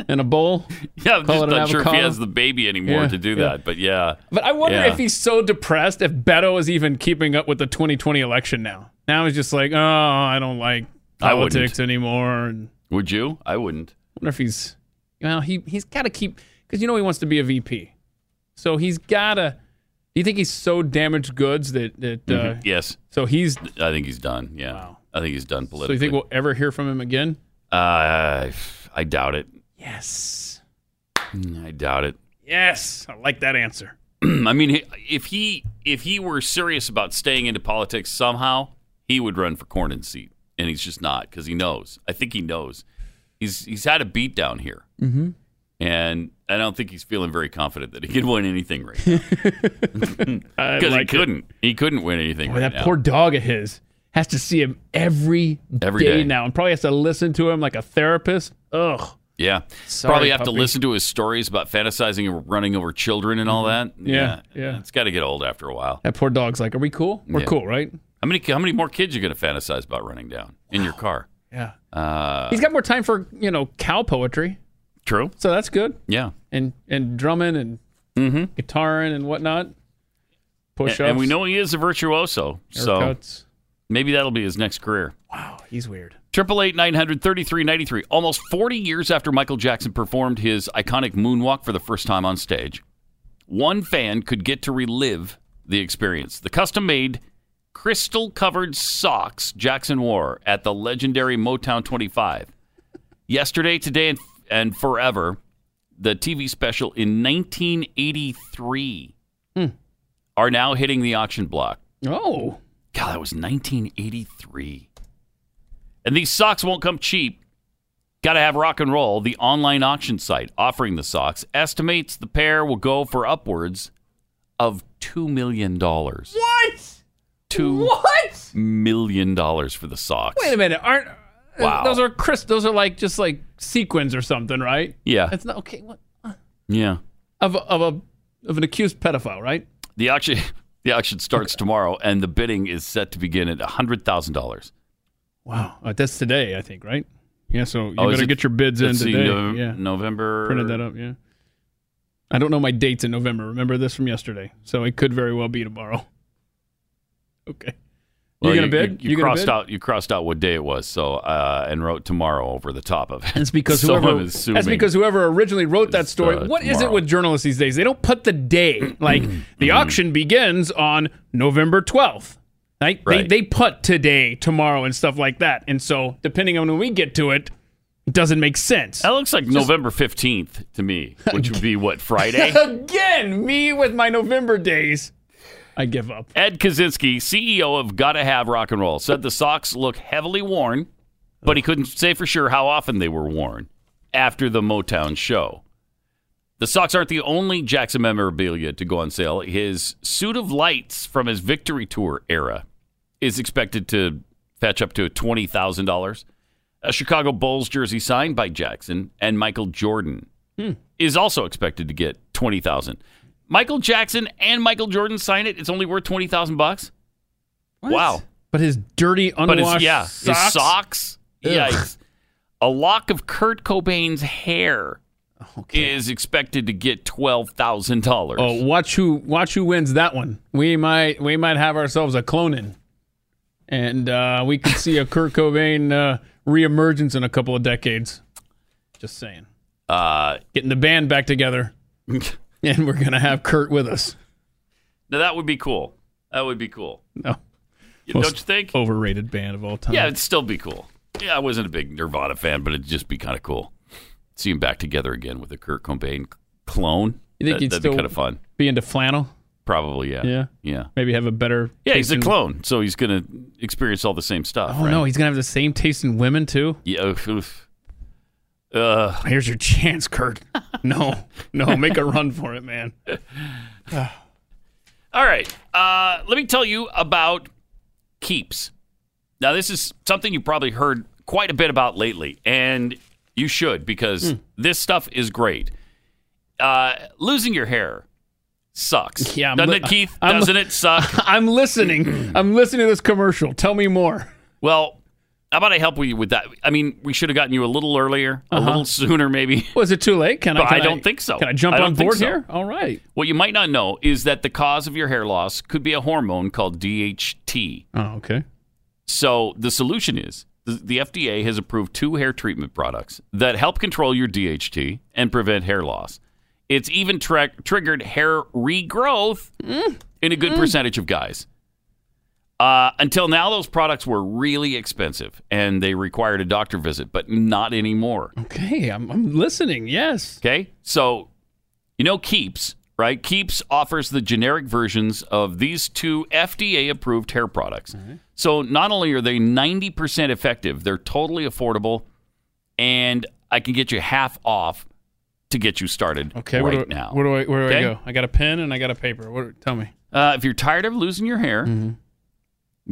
in a bowl? Yeah, I'm just not sure if he has the baby anymore yeah, to do yeah. that, but yeah. But I wonder yeah. if he's so depressed if Beto is even keeping up with the twenty twenty election now. Now he's just like, oh, I don't like politics anymore. And would you? I wouldn't. I wonder if he's, well, he, he's got to keep, because you know he wants to be a V P. So he's got to, do you think he's so damaged goods that, that mm-hmm. uh, yes. So he's. I think he's done, yeah. Wow. I think he's done politically. So you think we'll ever hear from him again? Uh, I doubt it. Yes. I doubt it. Yes. I like that answer. I mean, if he if he were serious about staying into politics somehow, he would run for Cornyn's seat. And he's just not because he knows. I think he knows. He's he's had a beat down here. Mm-hmm. And I don't think he's feeling very confident that he can win anything right now. Because like he couldn't. It. He couldn't win anything Boy, right that now. That poor dog of his has to see him every, every day, day now and probably has to listen to him like a therapist. Ugh. Yeah, Sorry, probably have puppy. to listen to his stories about fantasizing and running over children and all that. Yeah, yeah, yeah. It's got to get old after a while. That poor dog's like, are we cool? We're yeah. cool, right? How many how many more kids are going to fantasize about running down wow. in your car? Yeah. Uh, He's got more time for, you know, cow poetry. True. So that's good. Yeah. And and drumming and mm-hmm. guitaring and whatnot. Push-ups. And, and we know he is a virtuoso. Air so cuts. Maybe that'll be his next career. Wow, he's weird. eight eight eight, nine hundred, thirty-three ninety-three. Almost forty years after Michael Jackson performed his iconic moonwalk for the first time on stage, one fan could get to relive the experience. The custom-made, crystal-covered socks Jackson wore at the legendary Motown twenty-five. Yesterday, Today, and, and Forever, the T V special in nineteen eighty-three, mm. are now hitting the auction block. Oh. God, that was nineteen eighty-three. And these socks won't come cheap. Got to have Rock and Roll, the online auction site offering the socks, estimates the pair will go for upwards of two million dollars. What? Two what? Million dollars for the socks. Wait a minute. Aren't wow. those are crisp, those are like just like sequins or something, right? Yeah. That's not okay. What? Yeah. Of a, of a of an accused pedophile, right? The auction the auction starts okay. tomorrow, and the bidding is set to begin at one hundred thousand dollars. Wow, uh, that's today, I think, right? Yeah, so you oh, better get your bids in today. No, yeah. November. Printed that up, yeah. I don't know my dates in November. Remember this from yesterday, so it could very well be tomorrow. Okay. Well, you gonna you, bid? You, you, you gonna crossed bid? out. You crossed out what day it was, so uh, and wrote tomorrow over the top of it. That's because so whoever. That's because whoever originally wrote that story. Uh, what tomorrow. is it with journalists these days? They don't put the day. Like the auction begins on November twelfth. Right? Right. They, they put today, tomorrow, and stuff like that. And so, depending on when we get to it, it doesn't make sense. That looks like Just, November fifteenth to me, which would be, what, Friday? Again, me with my November days. I give up. Ed Kaczynski, C E O of Gotta Have Rock and Roll, said the socks look heavily worn, but he couldn't say for sure how often they were worn after the Motown show. The socks aren't the only Jackson memorabilia to go on sale. His suit of lights from his Victory Tour era is expected to fetch up to twenty thousand dollars. A Chicago Bulls jersey signed by Jackson and Michael Jordan hmm. is also expected to get twenty thousand dollars. Michael Jackson and Michael Jordan sign it. It's only worth twenty thousand dollars. Wow. But his dirty, unwashed but his, yeah, socks? His socks. Ugh. Yikes. A lock of Kurt Cobain's hair okay. is expected to get twelve thousand dollars. Oh, watch who watch who wins that one. We might we might have ourselves a cloning. And uh, we could see a Kurt Cobain uh, reemergence in a couple of decades. Just saying. Uh, Getting the band back together. And we're going to have Kurt with us. Now, that would be cool. That would be cool. No. You, don't you think? Overrated band of all time. Yeah, it'd still be cool. Yeah, I wasn't a big Nirvana fan, but it'd just be kind of cool. See him back together again with a Kurt Cobain clone. You think that, he'd that'd still be kind of fun. Be into flannel? Probably, yeah. Yeah. Yeah. Maybe have a better Yeah, he's a clone, in... so he's going to experience all the same stuff. Oh, right? No, he's going to have the same taste in women, too? Yeah. Uh, Here's your chance, Kurt. No. No, make a run for it, man. All right. Uh, let me tell you about Keeps. Now, this is something you probably heard quite a bit about lately, and you should, because mm. this stuff is great. Uh, losing your hair sucks. Yeah, Doesn't li- it, Keith? I'm Doesn't li- it suck? I'm listening. I'm listening to this commercial. Tell me more. Well, how about I help you with that? I mean, we should have gotten you a little earlier, uh-huh. a little sooner maybe. Was it too late? Can I? Can I don't I, think so. Can I jump I on board so. here? All right. What you might not know is that the cause of your hair loss could be a hormone called D H T. Oh, okay. So the solution is the F D A has approved two hair treatment products that help control your D H T and prevent hair loss. It's even tra- triggered hair regrowth mm. in a good mm. percentage of guys. Uh, until now, those products were really expensive, and they required a doctor visit, but not anymore. Okay, I'm, I'm listening, yes. Okay, so you know Keeps, right? Keeps offers the generic versions of these two F D A-approved hair products. Mm-hmm. So not only are they ninety percent effective, they're totally affordable, and I can get you half off to get you started okay, right where do, now. Where do I, where do okay? I go? I got a pen and I got a paper. What, tell me. Uh, if you're tired of losing your hair... Mm-hmm.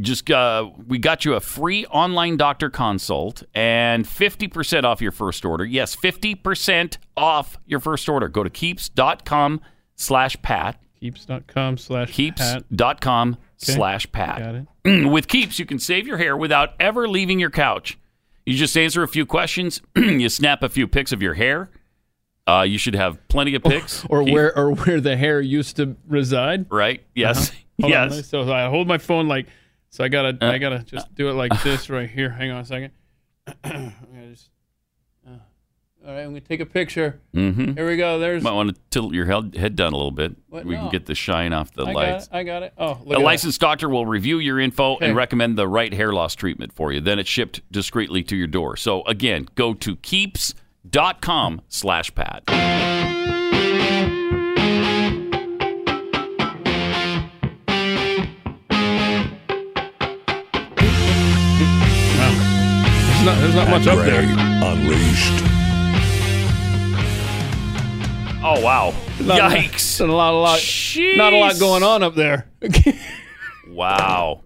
Just uh, we got you a free online doctor consult and fifty percent off your first order. Yes, fifty percent off your first order. Go to keeps.com slash Pat. Keeps.com slash Pat. Keeps.com slash Pat. Got it. With Keeps, you can save your hair without ever leaving your couch. You just answer a few questions. You snap a few pics of your hair. Uh, you should have plenty of pics. Or, or where or where the hair used to reside. Right, yes. Uh-huh. Yes. On. So I hold my phone like... So I gotta, uh, I gotta just do it like uh, this right here. Hang on a second. I'm gonna just, uh, all right, I'm gonna take a picture. Mm-hmm. Here we go. There's. Might want to tilt your head down a little bit. What? We no. can get the shine off the I lights. Got it. I got it. Oh, look a at licensed that. doctor will review your info okay. and recommend the right hair loss treatment for you. Then it's shipped discreetly to your door. So again, go to keeps.com slash Pat. Not, there's not Pat much Gray up there. Unleashed. Oh wow! Not Yikes! Not a lot, a lot, Jeez. Not a lot going on up there. Wow.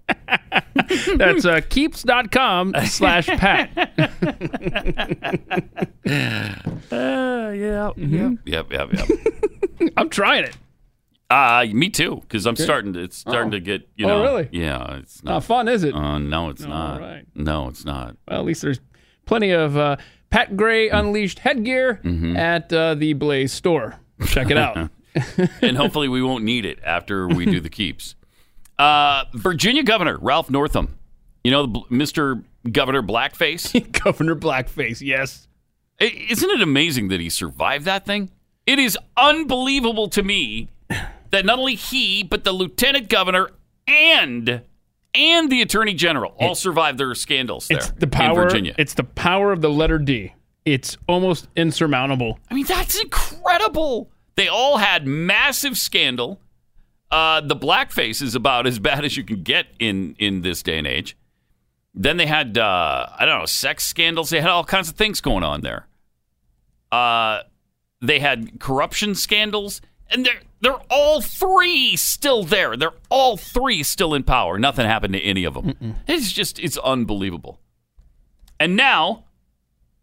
That's uh, keeps.com slash Pat. uh, yeah. Mm-hmm. Yep. Yep. Yep. I'm trying it. Uh, me too, because I'm okay. starting to, it's starting oh. to get, you know. Oh, really? Yeah. It's not, not fun, is it? Uh, no, it's no, not. Right. No, it's not. Well, at least there's plenty of uh, Pat Gray Unleashed headgear mm-hmm. at uh, the Blaze store. Check it out. And hopefully we won't need it after we do the Keeps. Uh, Virginia Governor Ralph Northam, you know, Mister Governor Blackface. Governor Blackface, yes. Isn't it amazing that he survived that thing? It is unbelievable to me. That not only he, but the lieutenant governor and and the attorney general all survived their scandals there it's the power, in Virginia. It's the power of the letter D. It's almost insurmountable. I mean, that's incredible. They all had massive scandal. Uh, the blackface is about as bad as you can get in, in this day and age. Then they had, uh, I don't know, sex scandals. They had all kinds of things going on there. Uh, they had corruption scandals. And they're, they're all three still there. They're all three still in power. Nothing happened to any of them. Mm-mm. It's just, it's unbelievable. And now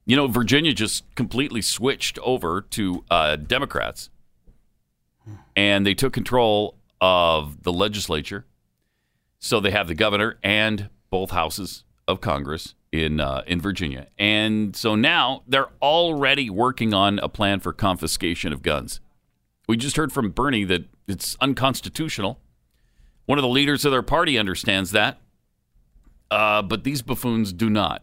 You know, Virginia just completely switched over to uh, Democrats, and they took control of the legislature. So they have the governor and both houses of Congress in uh, in Virginia. And so now they're already working on a plan for confiscation of guns. We just heard from Bernie that it's unconstitutional. One of the leaders of their party understands that, uh, but these buffoons do not.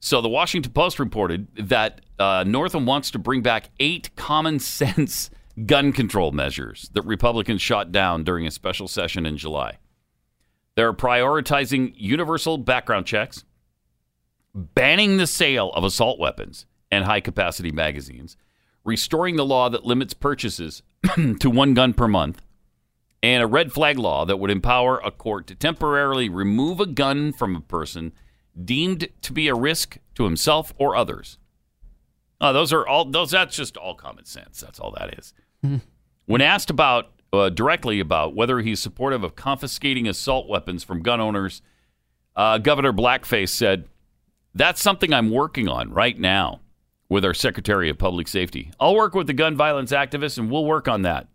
So the Washington Post reported that uh, Northam wants to bring back eight common sense gun control measures that Republicans shot down during a special session in July. They're prioritizing universal background checks, banning the sale of assault weapons and high-capacity magazines, restoring the law that limits purchases to one gun per month, and a red flag law that would empower a court to temporarily remove a gun from a person deemed to be a risk to himself or others. Uh, those are all. Those that's just all common sense. That's all that is. Mm. When asked about uh, directly about whether he's supportive of confiscating assault weapons from gun owners, uh, Governor Blackface said, "That's something I'm working on right now with our Secretary of Public Safety. I'll work with the gun violence activists, and we'll work on that.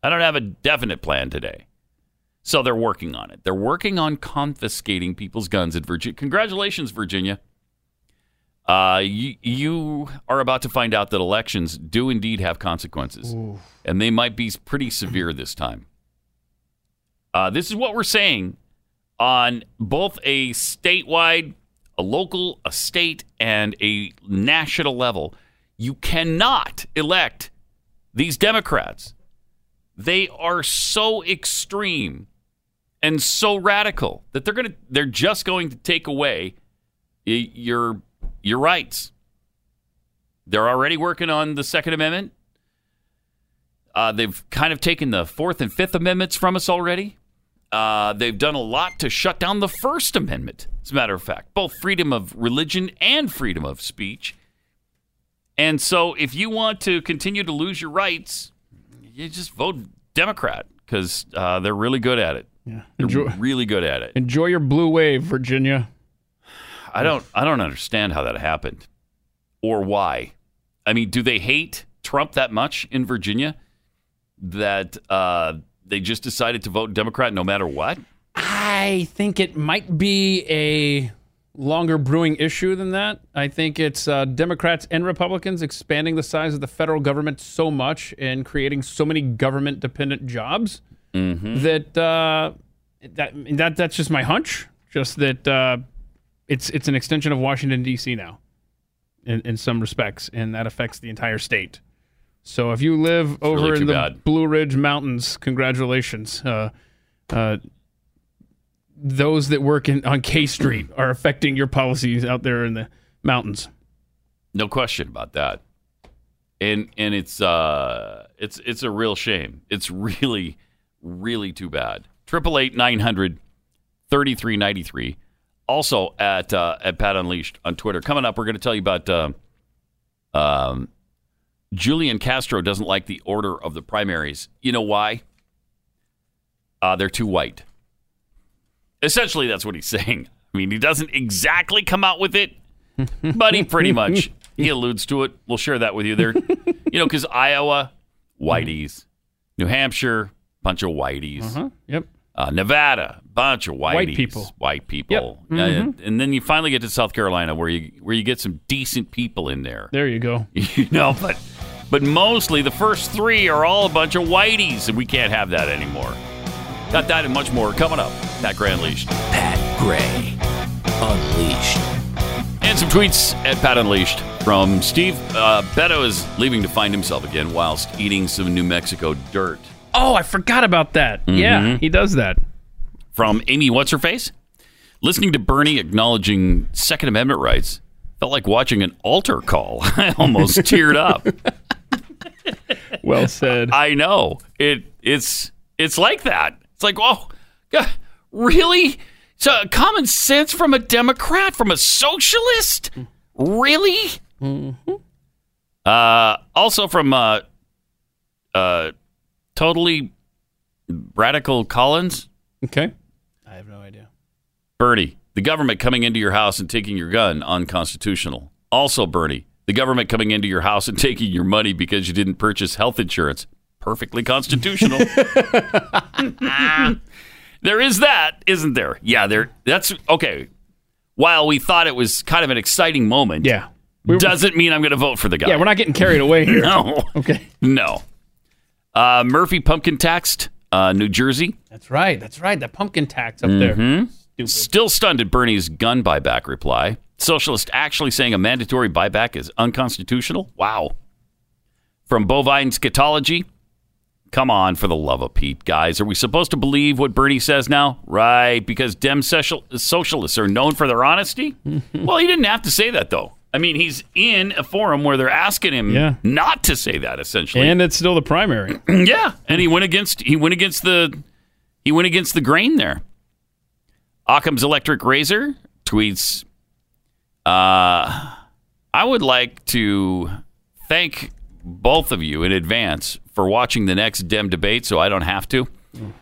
I don't have a definite plan today." So they're working on it. They're working on confiscating people's guns in Virginia. Congratulations, Virginia. Uh, you, you are about to find out that elections do indeed have consequences. Ooh. And they might be pretty severe this time. Uh, this is what we're saying on both a statewide, a local, a state, and a national level. You cannot elect these Democrats. They are so extreme and so radical that they're gonna they're just going to take away your your rights. They're already working on the Second Amendment. Uh, they've kind of taken the Fourth and Fifth Amendments from us already. Uh, they've done a lot to shut down the First Amendment, as a matter of fact, both freedom of religion and freedom of speech. And so if you want to continue to lose your rights, you just vote Democrat, because uh, they're really good at it. Yeah, they're enjoy, really good at it. Enjoy your blue wave, Virginia. I don't, I don't understand how that happened, or why. I mean, do they hate Trump that much in Virginia that uh, they just decided to vote Democrat no matter what? I think it might be a longer brewing issue than that. I think it's uh, Democrats and Republicans expanding the size of the federal government so much and creating so many government-dependent jobs mm-hmm. that, uh, that that that's just my hunch. Just that uh, it's it's an extension of Washington D C now, in, in some respects, and that affects the entire state. So if you live it's over really in the bad. Blue Ridge Mountains, congratulations. Uh, uh, Those that work in, on K Street are affecting your policies out there in the mountains. No question about that. And and it's uh it's it's a real shame. It's really, really too bad. triple eight nine hundred thirty-three ninety-three. Also at uh, at Pat Unleashed on Twitter. Coming up, we're going to tell you about uh, um Julian Castro doesn't like the order of the primaries. You know why? Uh, they're too white. Essentially, that's what he's saying. I mean, he doesn't exactly come out with it, but he pretty much, he alludes to it. We'll share that with you there. You know, because Iowa, whiteys. New Hampshire, bunch of whiteys. Uh-huh. Yep. Uh, Nevada, bunch of whiteys. White people. White people. Yep. Mm-hmm. Uh, and then you finally get to South Carolina where you where you get some decent people in there. There you go. You know, but, but mostly the first three are all a bunch of whiteys, and we can't have that anymore. Got that and much more coming up. Pat Gray Unleashed. Pat Gray Unleashed. And some tweets at Pat Unleashed from Steve. Uh, Beto is leaving to find himself again whilst eating some New Mexico dirt. Oh, I forgot about that. Mm-hmm. Yeah, he does that. From Amy What's-Her-Face. Listening to Bernie acknowledging Second Amendment rights felt like watching an altar call. I almost teared up. Well said. I know. It It's It's like that. It's like, oh, God, really? So common sense from a Democrat, from a socialist? Really? Mm-hmm. Uh, also from uh, uh, totally radical Collins. Okay. I have no idea. Bernie, the government coming into your house and taking your gun, unconstitutional. Also, Bernie, the government coming into your house and taking your money because you didn't purchase health insurance. Perfectly constitutional. There is that, isn't there? Yeah, there. That's okay. While we thought it was kind of an exciting moment, yeah, we were, doesn't mean I'm going to vote for the guy. Yeah, we're not getting carried away here. No. Okay. No. Uh, Murphy pumpkin taxed uh, New Jersey. That's right. That's right. The pumpkin tax up mm-hmm. there. Stupid. Still stunned at Bernie's gun buyback reply. Socialist actually saying a mandatory buyback is unconstitutional. Wow. From bovine scatology. Come on, for the love of Pete, guys. Are we supposed to believe what Bernie says now? Right, because Dem social, socialists are known for their honesty? Well, he didn't have to say that, though. I mean, he's in a forum where they're asking him yeah. not to say that, essentially. And it's still the primary. Yeah, and he went against he went against the he went against the grain there. Occam's Electric Razor tweets, uh, I would like to thank both of you in advance for watching the next Dem debate so I don't have to.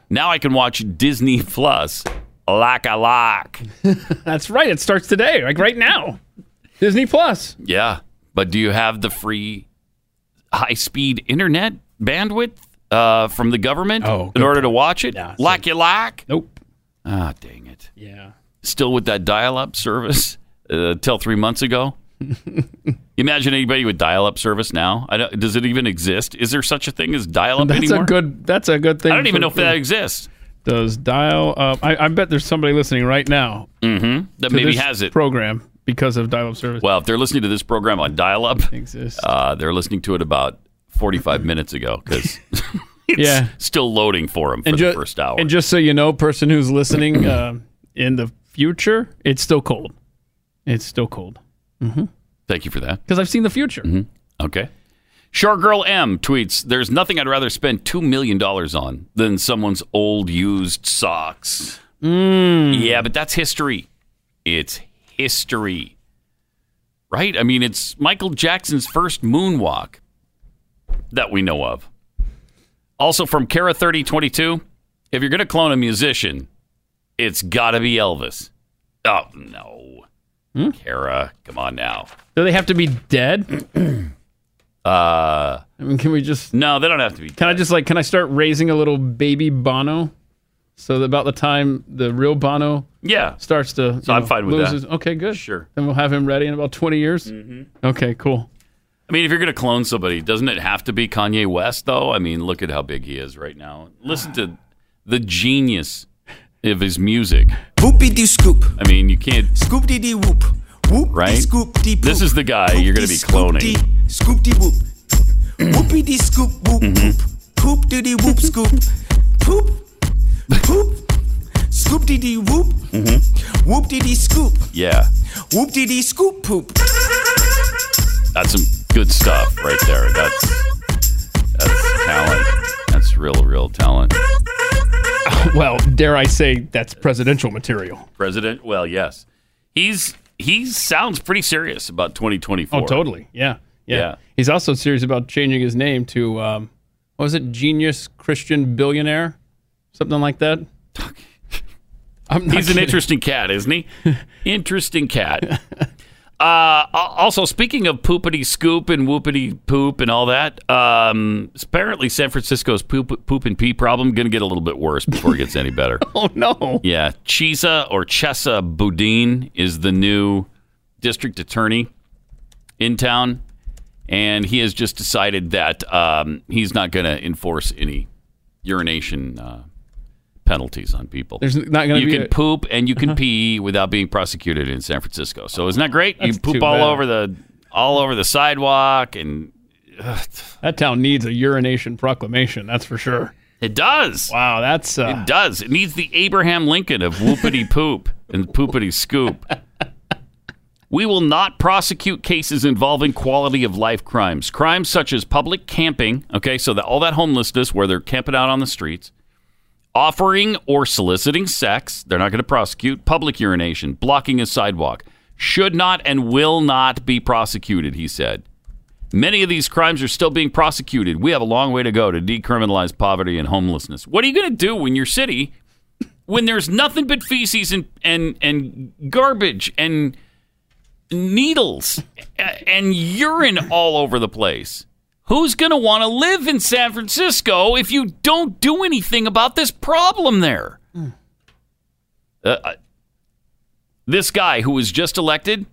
Now I can watch Disney Plus like a lock. That's right. It starts today, like right now. Disney Plus. Yeah. But do you have the free high-speed internet bandwidth uh, from the government oh, in order point. to watch it? Nah, like you like? Nope. Ah, oh, dang it. Yeah. Still with that dial-up service uh, till three months ago? Imagine anybody with dial-up service now. I don't, does it even exist? Is there such a thing as dial-up that's anymore? A good, that's a good thing. I don't even know if that exists. Does dial-up... I, I bet there's somebody listening right now mm-hmm. that maybe has it. Program because of dial-up service. Well, if they're listening to this program on dial-up, uh, they're listening to it about forty-five minutes ago because it's yeah. still loading for them for and the ju- first hour. And just so you know, person who's listening uh, in the future, it's still cold. It's still cold. Mm-hmm. Thank you for that. Because I've seen the future. Mm-hmm. Okay. Shortgirl M tweets, there's nothing I'd rather spend two million dollars on than someone's old used socks. Mm. Yeah, but that's history. It's history. Right? I mean, it's Michael Jackson's first moonwalk that we know of. Also from Kara thirty twenty-two, if you're going to clone a musician, it's got to be Elvis. Oh, no. Hmm? Kara, come on now. Do they have to be dead? uh, I mean, can we just... No, they don't have to be dead. Can I just like, can I start raising a little baby Bono? So that about the time the real Bono yeah. starts to... So I'm know, fine with loses. that. Okay, good. Sure. Then we'll have him ready in about twenty years? Mm-hmm. Okay, cool. I mean, if you're going to clone somebody, doesn't it have to be Kanye West, though? I mean, look at how big he is right now. Listen to the genius of his music. Whoop-dee scoop. I mean, you can't... Scoop-dee-dee whoop. Whoop-dee right? Scoop-dee-poop. This is the guy you're going to be cloning. Scoop-dee-whoop. Whoop-dee scoop whoop whoop. Poop-dee-dee whoop scoop. Poop. Poop. Scoop-dee-dee whoop. Mm-hmm. Whoop-dee-dee scoop. Yeah. Whoop-dee-dee scoop poop. That's some good stuff right there. That's, that's talent. That's real, real talent. Well, dare I say that's presidential material. President? Well, yes. He's he sounds pretty serious about twenty twenty-four. Oh, totally. Yeah. Yeah. yeah. He's also serious about changing his name to, um, what was it, Genius Christian Billionaire? Something like that. I'm not He's kidding. An interesting cat, isn't he? Interesting cat. Uh, also, speaking of poopity scoop and whoopity poop and all that, um, apparently San Francisco's poop, poop and pee problem going to get a little bit worse before it gets any better. Oh, no. Yeah. Chisa or Chesa Boudin is the new district attorney in town, and he has just decided that um, he's not going to enforce any urination uh, penalties on people. There's not going to be. You can a... poop and you can uh-huh. pee without being prosecuted in San Francisco. So isn't that great? That's you poop all bad. over the all over the sidewalk, and ugh. That town needs a urination proclamation. That's for sure. It does. Wow, that's uh... it does. It needs the Abraham Lincoln of whoopity poop and poopity scoop. We will not prosecute cases involving quality of life crimes, crimes such as public camping. Okay, so that all that homelessness where they're camping out on the streets. Offering or soliciting sex, they're not going to prosecute. Public urination, blocking a sidewalk, should not and will not be prosecuted, he said. Many of these crimes are still being prosecuted. We have a long way to go to decriminalize poverty and homelessness. What are you going to do when your city, when there's nothing but feces and, and, and garbage and needles and urine all over the place. Who's going to want to live in San Francisco if you don't do anything about this problem there? Mm. Uh, this guy who was just elected,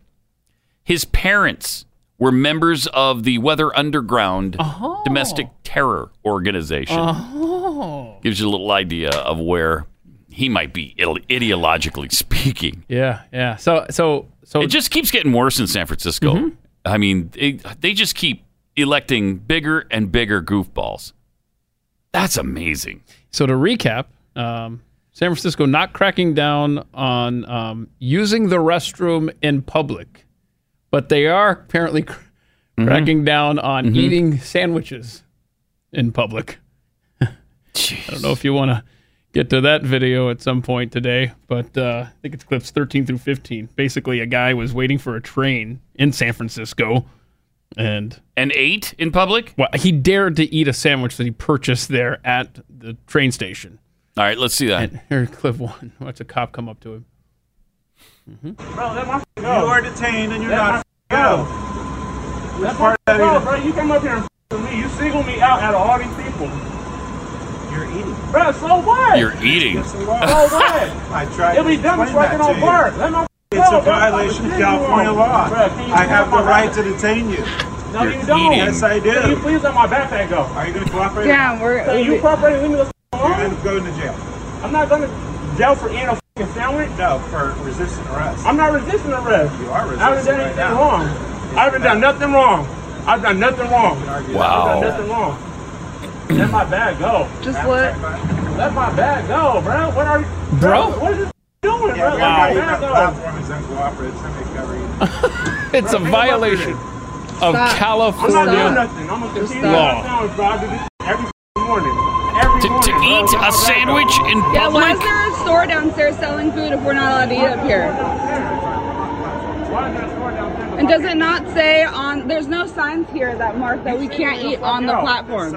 his parents were members of the Weather Underground oh. domestic terror organization. Oh. Gives you a little idea of where he might be ideologically speaking. Yeah, yeah. So, so, so it just keeps getting worse in San Francisco. Mm-hmm. I mean, it, they just keep electing bigger and bigger goofballs. That's amazing. So to recap, um, San Francisco not cracking down on um, using the restroom in public. But they are apparently cr- mm-hmm. cracking down on mm-hmm. eating sandwiches in public. Jeez. I don't know if you want to get to that video at some point today, but uh, I think it's clips thirteen through fifteen. Basically, a guy was waiting for a train in San Francisco and... And ate in public? Well, he dared to eat a sandwich that he purchased there at the train station. All right, let's see that. And here's clip one. Watch a cop come up to him. Mm-hmm. Bro, let my go. You are detained and you're let not go. go. That's part of that. Bro, you come up here and with me. You single me out out of all these people. You're eating. Bro, so what? You're eating. So what? I tried. It'll be done working on work. Let my it's go, a violation of California law. Bro, I have the right to detain you. No, you're you don't. Eating. Yes, I do. Can you please let my backpack go? Are you going to cooperate? Yeah, we're. So you cooperating? Leave me alone. You're going to go to jail. I'm not going to jail for eating a sandwich? No, for resisting arrest. I'm not resisting arrest. You are resisting arrest. I haven't done anything right wrong. I haven't done nothing wrong. I've done nothing wrong. Wow. I've done nothing wrong. Let my bag go. Just let. Let my bag go, bro. What are you, bro? bro? What is this doing, yeah, bro? Wow. Wow. It's bro, a violation of Stop. California I'm not doing nothing. I'm gonna continue my sandwich, bro. I do this every morning. To, to eat a sandwich in public? Yeah, why is there a store downstairs selling food if we're not allowed to eat up here? And does it not say on, there's no signs here that mark that we can't eat on the platform?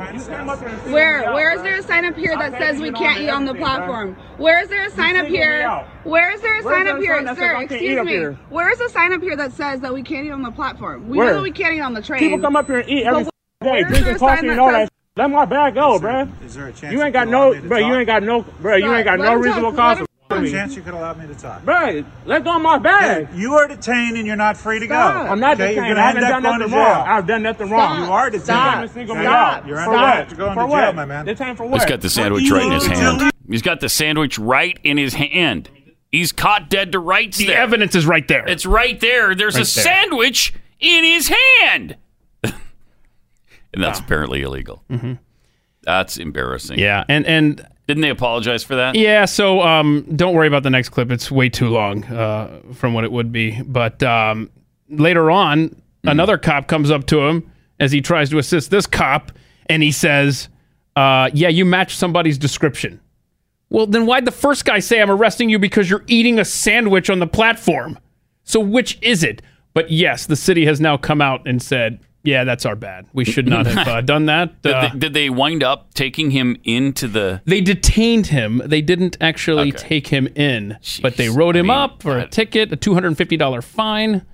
Where, where is there a sign up here that says we can't eat on the platform? Where is there a sign up here? Where is there a sign up here, sir? Excuse me. Where is a sign up here that says that we can't eat on the platform? We know that we can't eat on the train. People come up here and eat every day, drinking coffee and all that. Let my bag go, is there, bruh. Is there a chance you ain't got no, bruh, you ain't got no, bruh, you ain't got no reasonable cause for me. Is there a chance you could allow me to talk? Bruh, let go of my bag. Hey, you are detained and you're not free to Stop. Go. I'm not okay, detained. I haven't done nothing wrong. I've done nothing wrong. Stop. You are detained. Stop. Stop. Stop. Stop. You're under arrest. You're going for to jail, what? My man. Detained for what? He's got the sandwich right in his hand. He's got the sandwich right in his hand. He's caught dead to rights there. The evidence is right there. It's right there. There's a sandwich in his hand. And that's wow. apparently illegal. Mm-hmm. That's embarrassing. Yeah, and and didn't they apologize for that? Yeah. So um, don't worry about the next clip; it's way too long uh, from what it would be. But um, later on, mm-hmm. another cop comes up to him as he tries to assist this cop, and he says, uh, "Yeah, you match somebody's description." Well, then why'd the first guy say, "I'm arresting you because you're eating a sandwich on the platform"? So which is it? But yes, the city has now come out and said, yeah, that's our bad. We should not have uh, done that. Uh, did, they, did they wind up taking him into the... They detained him. They didn't actually okay. take him in, Jeez, but they wrote him I mean, up for that... a ticket, a two hundred fifty dollars fine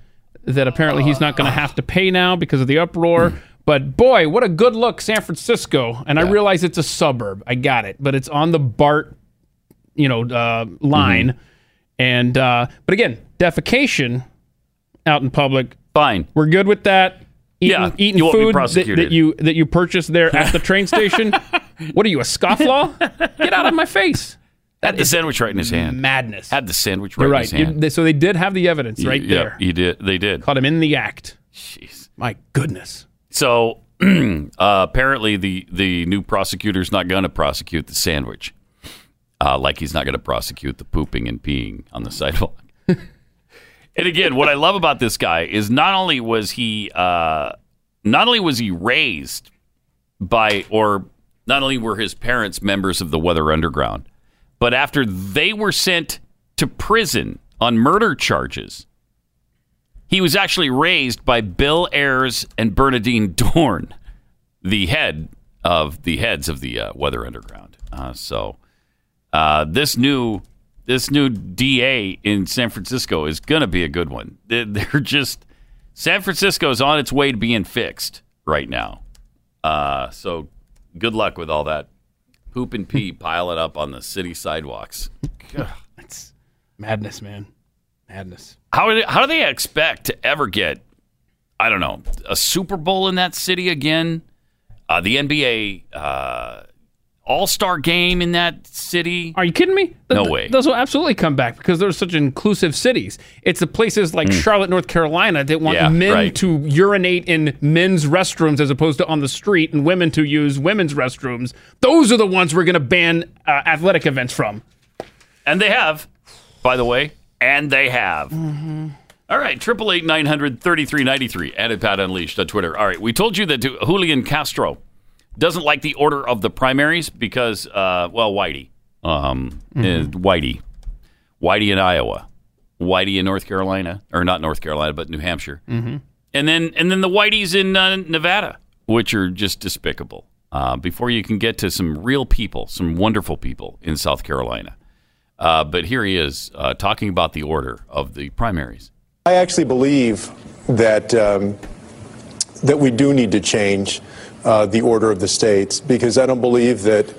that apparently he's not going to have to pay now because of the uproar. But boy, what a good look, San Francisco. And yeah. I realize it's a suburb. I got it. But it's on the BART, you know, uh, line. Mm-hmm. And uh, but again, defecation out in public. Fine. We're good with that. Eating, yeah, eating you food that, that you that you purchased there at the train station. What are you, a scofflaw? Get out of my face! That had the sandwich right in his hand. Madness. Had the sandwich right, You're right. in his hand. You, they, so they did have the evidence right you, there. Yeah, he did. They did. Caught him in the act. Jeez, my goodness. So uh, apparently the the new prosecutor's not going to prosecute the sandwich, uh, like he's not going to prosecute the pooping and peeing on the sidewalk. And again, what I love about this guy is not only was he uh, not only was he raised by or not only were his parents members of the Weather Underground, but after they were sent to prison on murder charges, he was actually raised by Bill Ayers and Bernadine Dorn, the head of the heads of the uh, Weather Underground. Uh, so uh, this new this new D A in San Francisco is going to be a good one. They're just, San Francisco is on its way to being fixed right now. Uh, so good luck with all that poop and pee piling up on the city sidewalks. God, that's madness, man. Madness. How, they, how do they expect to ever get, I don't know, a Super Bowl in that city again? Uh, the N B A uh, All-Star game in that city? Are you kidding me? The, no way. Those will absolutely come back because they're such inclusive cities. It's the places like mm. Charlotte, North Carolina that want yeah, men right. to urinate in men's restrooms as opposed to on the street and women to use women's restrooms. Those are the ones we're going to ban uh, athletic events from. And they have, by the way. And they have. Mm-hmm. All right, triple eight nine hundred thirty-three ninety-three and at Pat Unleashed on Twitter. All right, we told you that Julian Castro doesn't like the order of the primaries because, uh, well, Whitey. Um, mm-hmm. Whitey. Whitey in Iowa. Whitey in North Carolina. Or not North Carolina, but New Hampshire. Mm-hmm. And then and then the Whiteys in uh, Nevada, which are just despicable. Uh, before you can get to some real people, some wonderful people in South Carolina. Uh, but here he is uh, talking about the order of the primaries. I actually believe that um, that we do need to change uh, the order of the states because I don't believe that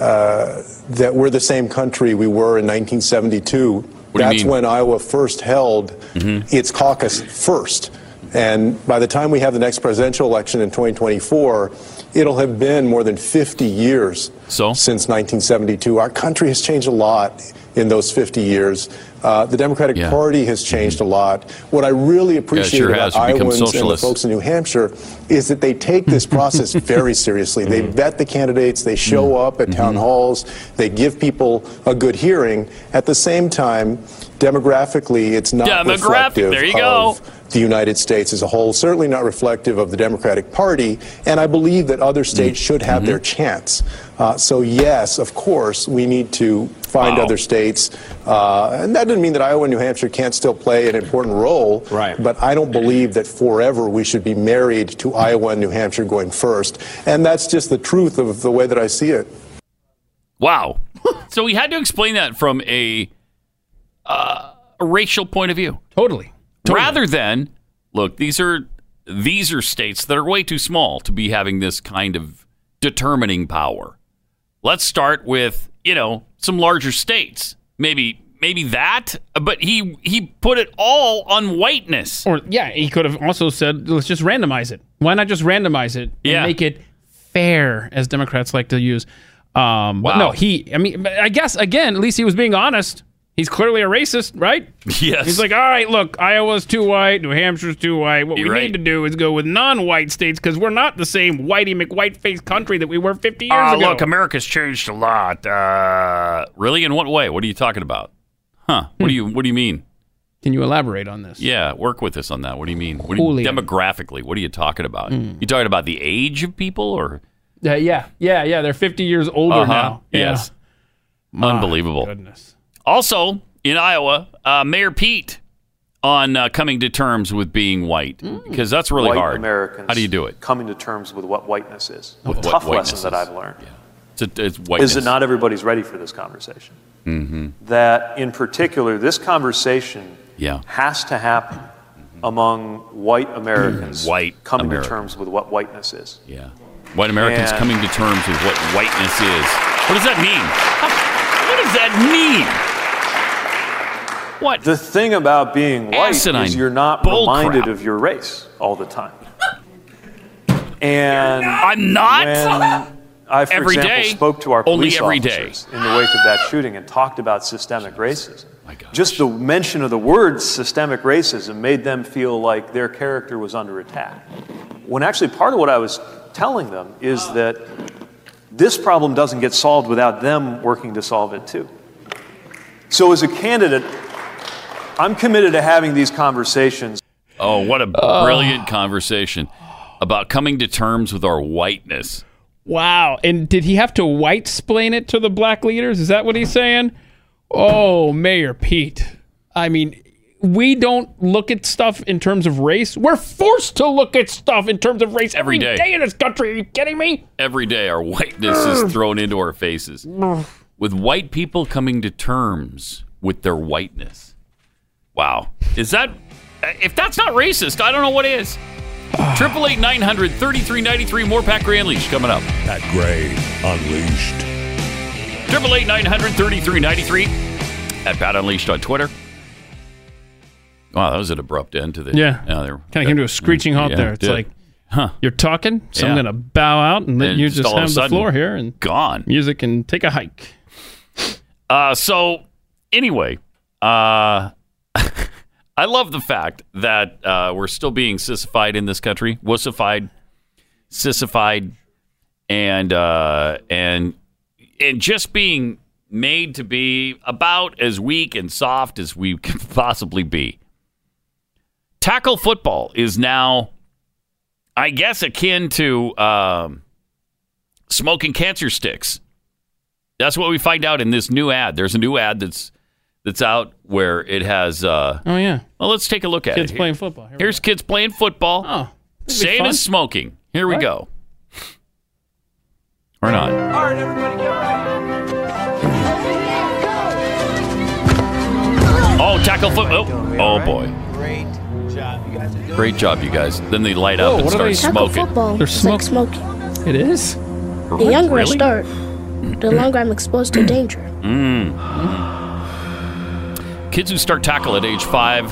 uh, that we're the same country we were in nineteen seventy-two. What That's when Iowa first held mm-hmm. its caucus first. And by the time we have the next presidential election in twenty twenty-four, it'll have been more than fifty years so? Since nineteen seventy-two. Our country has changed a lot in those fifty years. Uh, the Democratic yeah. Party has changed mm-hmm. a lot. What I really appreciate yeah, sure about Iowans and the folks in New Hampshire is that they take this process very seriously. Mm-hmm. They vet the candidates. They show mm-hmm. up at town mm-hmm. halls. They give people a good hearing. At the same time, demographically, it's not Demographic. reflective there you of go. the United States as a whole, certainly not reflective of the Democratic Party. And I believe that other states mm-hmm. should have mm-hmm. their chance. Uh, so, yes, of course, we need to find wow. other states. Uh, and that doesn't mean that Iowa and New Hampshire can't still play an important role. Right. But I don't believe that forever we should be married to Iowa and New Hampshire going first. And that's just the truth of the way that I see it. Wow. So we had to explain that from a, uh, a racial point of view. Totally. Totally. Rather than, look, these are these are states that are way too small to be having this kind of determining power. Let's start with, you know, some larger states. Maybe maybe that, but he he put it all on whiteness. Or yeah, he could have also said, let's just randomize it. Why not just randomize it and yeah. make it fair, as Democrats like to use. Um, wow. But no, he, I mean, I guess, again, at least he was being honest. He's clearly a racist, right? Yes. He's like, all right, look, Iowa's too white, New Hampshire's too white. What You're we right. need to do is go with non-white states because we're not the same whitey McWhiteface country that we were fifty years uh, ago. Look, America's changed a lot. Uh, really? In what way? What are you talking about? Huh? What hmm. do you What do you mean? Can you elaborate on this? Yeah, work with us on that. What do you mean? What do you, demographically, what are you talking about? Hmm. You talking about the age of people, or? Uh, yeah, yeah, yeah. They're fifty years older uh-huh. now. Yes. Yeah. Unbelievable. My goodness. Also, in Iowa, uh, Mayor Pete on uh, coming to terms with being white, because that's really white hard. Americans How do you do it? Coming to terms with what whiteness is. With a tough lesson is. that I've learned yeah. it's a, it's whiteness. is that not everybody's ready for this conversation. Mm-hmm. That, in particular, this conversation yeah. has to happen mm-hmm. among white Americans white coming American. to terms with what whiteness is. Yeah, White Americans and coming to terms with what whiteness is. What does that mean? What does that mean? What? The thing about being white Asinine. is you're not Bull reminded crap. of your race all the time. And not, I'm not. I, for every example, day, spoke to our police every officers day. in the wake of that shooting and talked about systemic racism. My gosh. Just the mention of the word systemic racism made them feel like their character was under attack. When actually part of what I was telling them is oh. that this problem doesn't get solved without them working to solve it too. So as a candidate, I'm committed to having these conversations. Oh, what a brilliant uh, conversation about coming to terms with our whiteness. Wow. And did he have to white-splain it to the black leaders? Is that what he's saying? Oh, Mayor Pete. I mean, we don't look at stuff in terms of race. We're forced to look at stuff in terms of race every, every day. day in this country. Are you kidding me? Every day our whiteness is thrown into our faces. With white people coming to terms with their whiteness. Wow. Is that... If that's not racist, I don't know what is. triple eight nine hundred thirty-three ninety-three. More Pat Gray Unleashed coming up. Pat Gray Unleashed. triple eight nine hundred thirty-three ninety-three. At Pat Unleashed on Twitter. Wow, that was an abrupt end to the... Yeah. yeah kind of came to a screeching halt yeah, there. It's did. like, huh? You're talking, so yeah. I'm going to bow out and let and you just, just have the sudden, floor here and gone. Music can take a hike. Uh, so, anyway, uh, I love the fact that uh, we're still being sissified in this country. Wussified, sissified, and uh, and and just being made to be about as weak and soft as we can possibly be. Tackle football is now, I guess, akin to um, smoking cancer sticks. That's what we find out in this new ad. There's a new ad that's that's out where it has... Uh, oh, yeah. Well, let's take a look at kids it. Kids playing football. Here Here's kids playing football. Oh, same as smoking. Here what? we go. Or not. All right, everybody, get ready. Oh, tackle football. Oh, oh boy. Great job, you guys. Great job, you guys. Then they light up Whoa, and start smoking. Football. They're smoking. Like smoking. It is? The really? younger I start, the longer I'm exposed to danger. Mm. Mm. Kids who start tackle at age five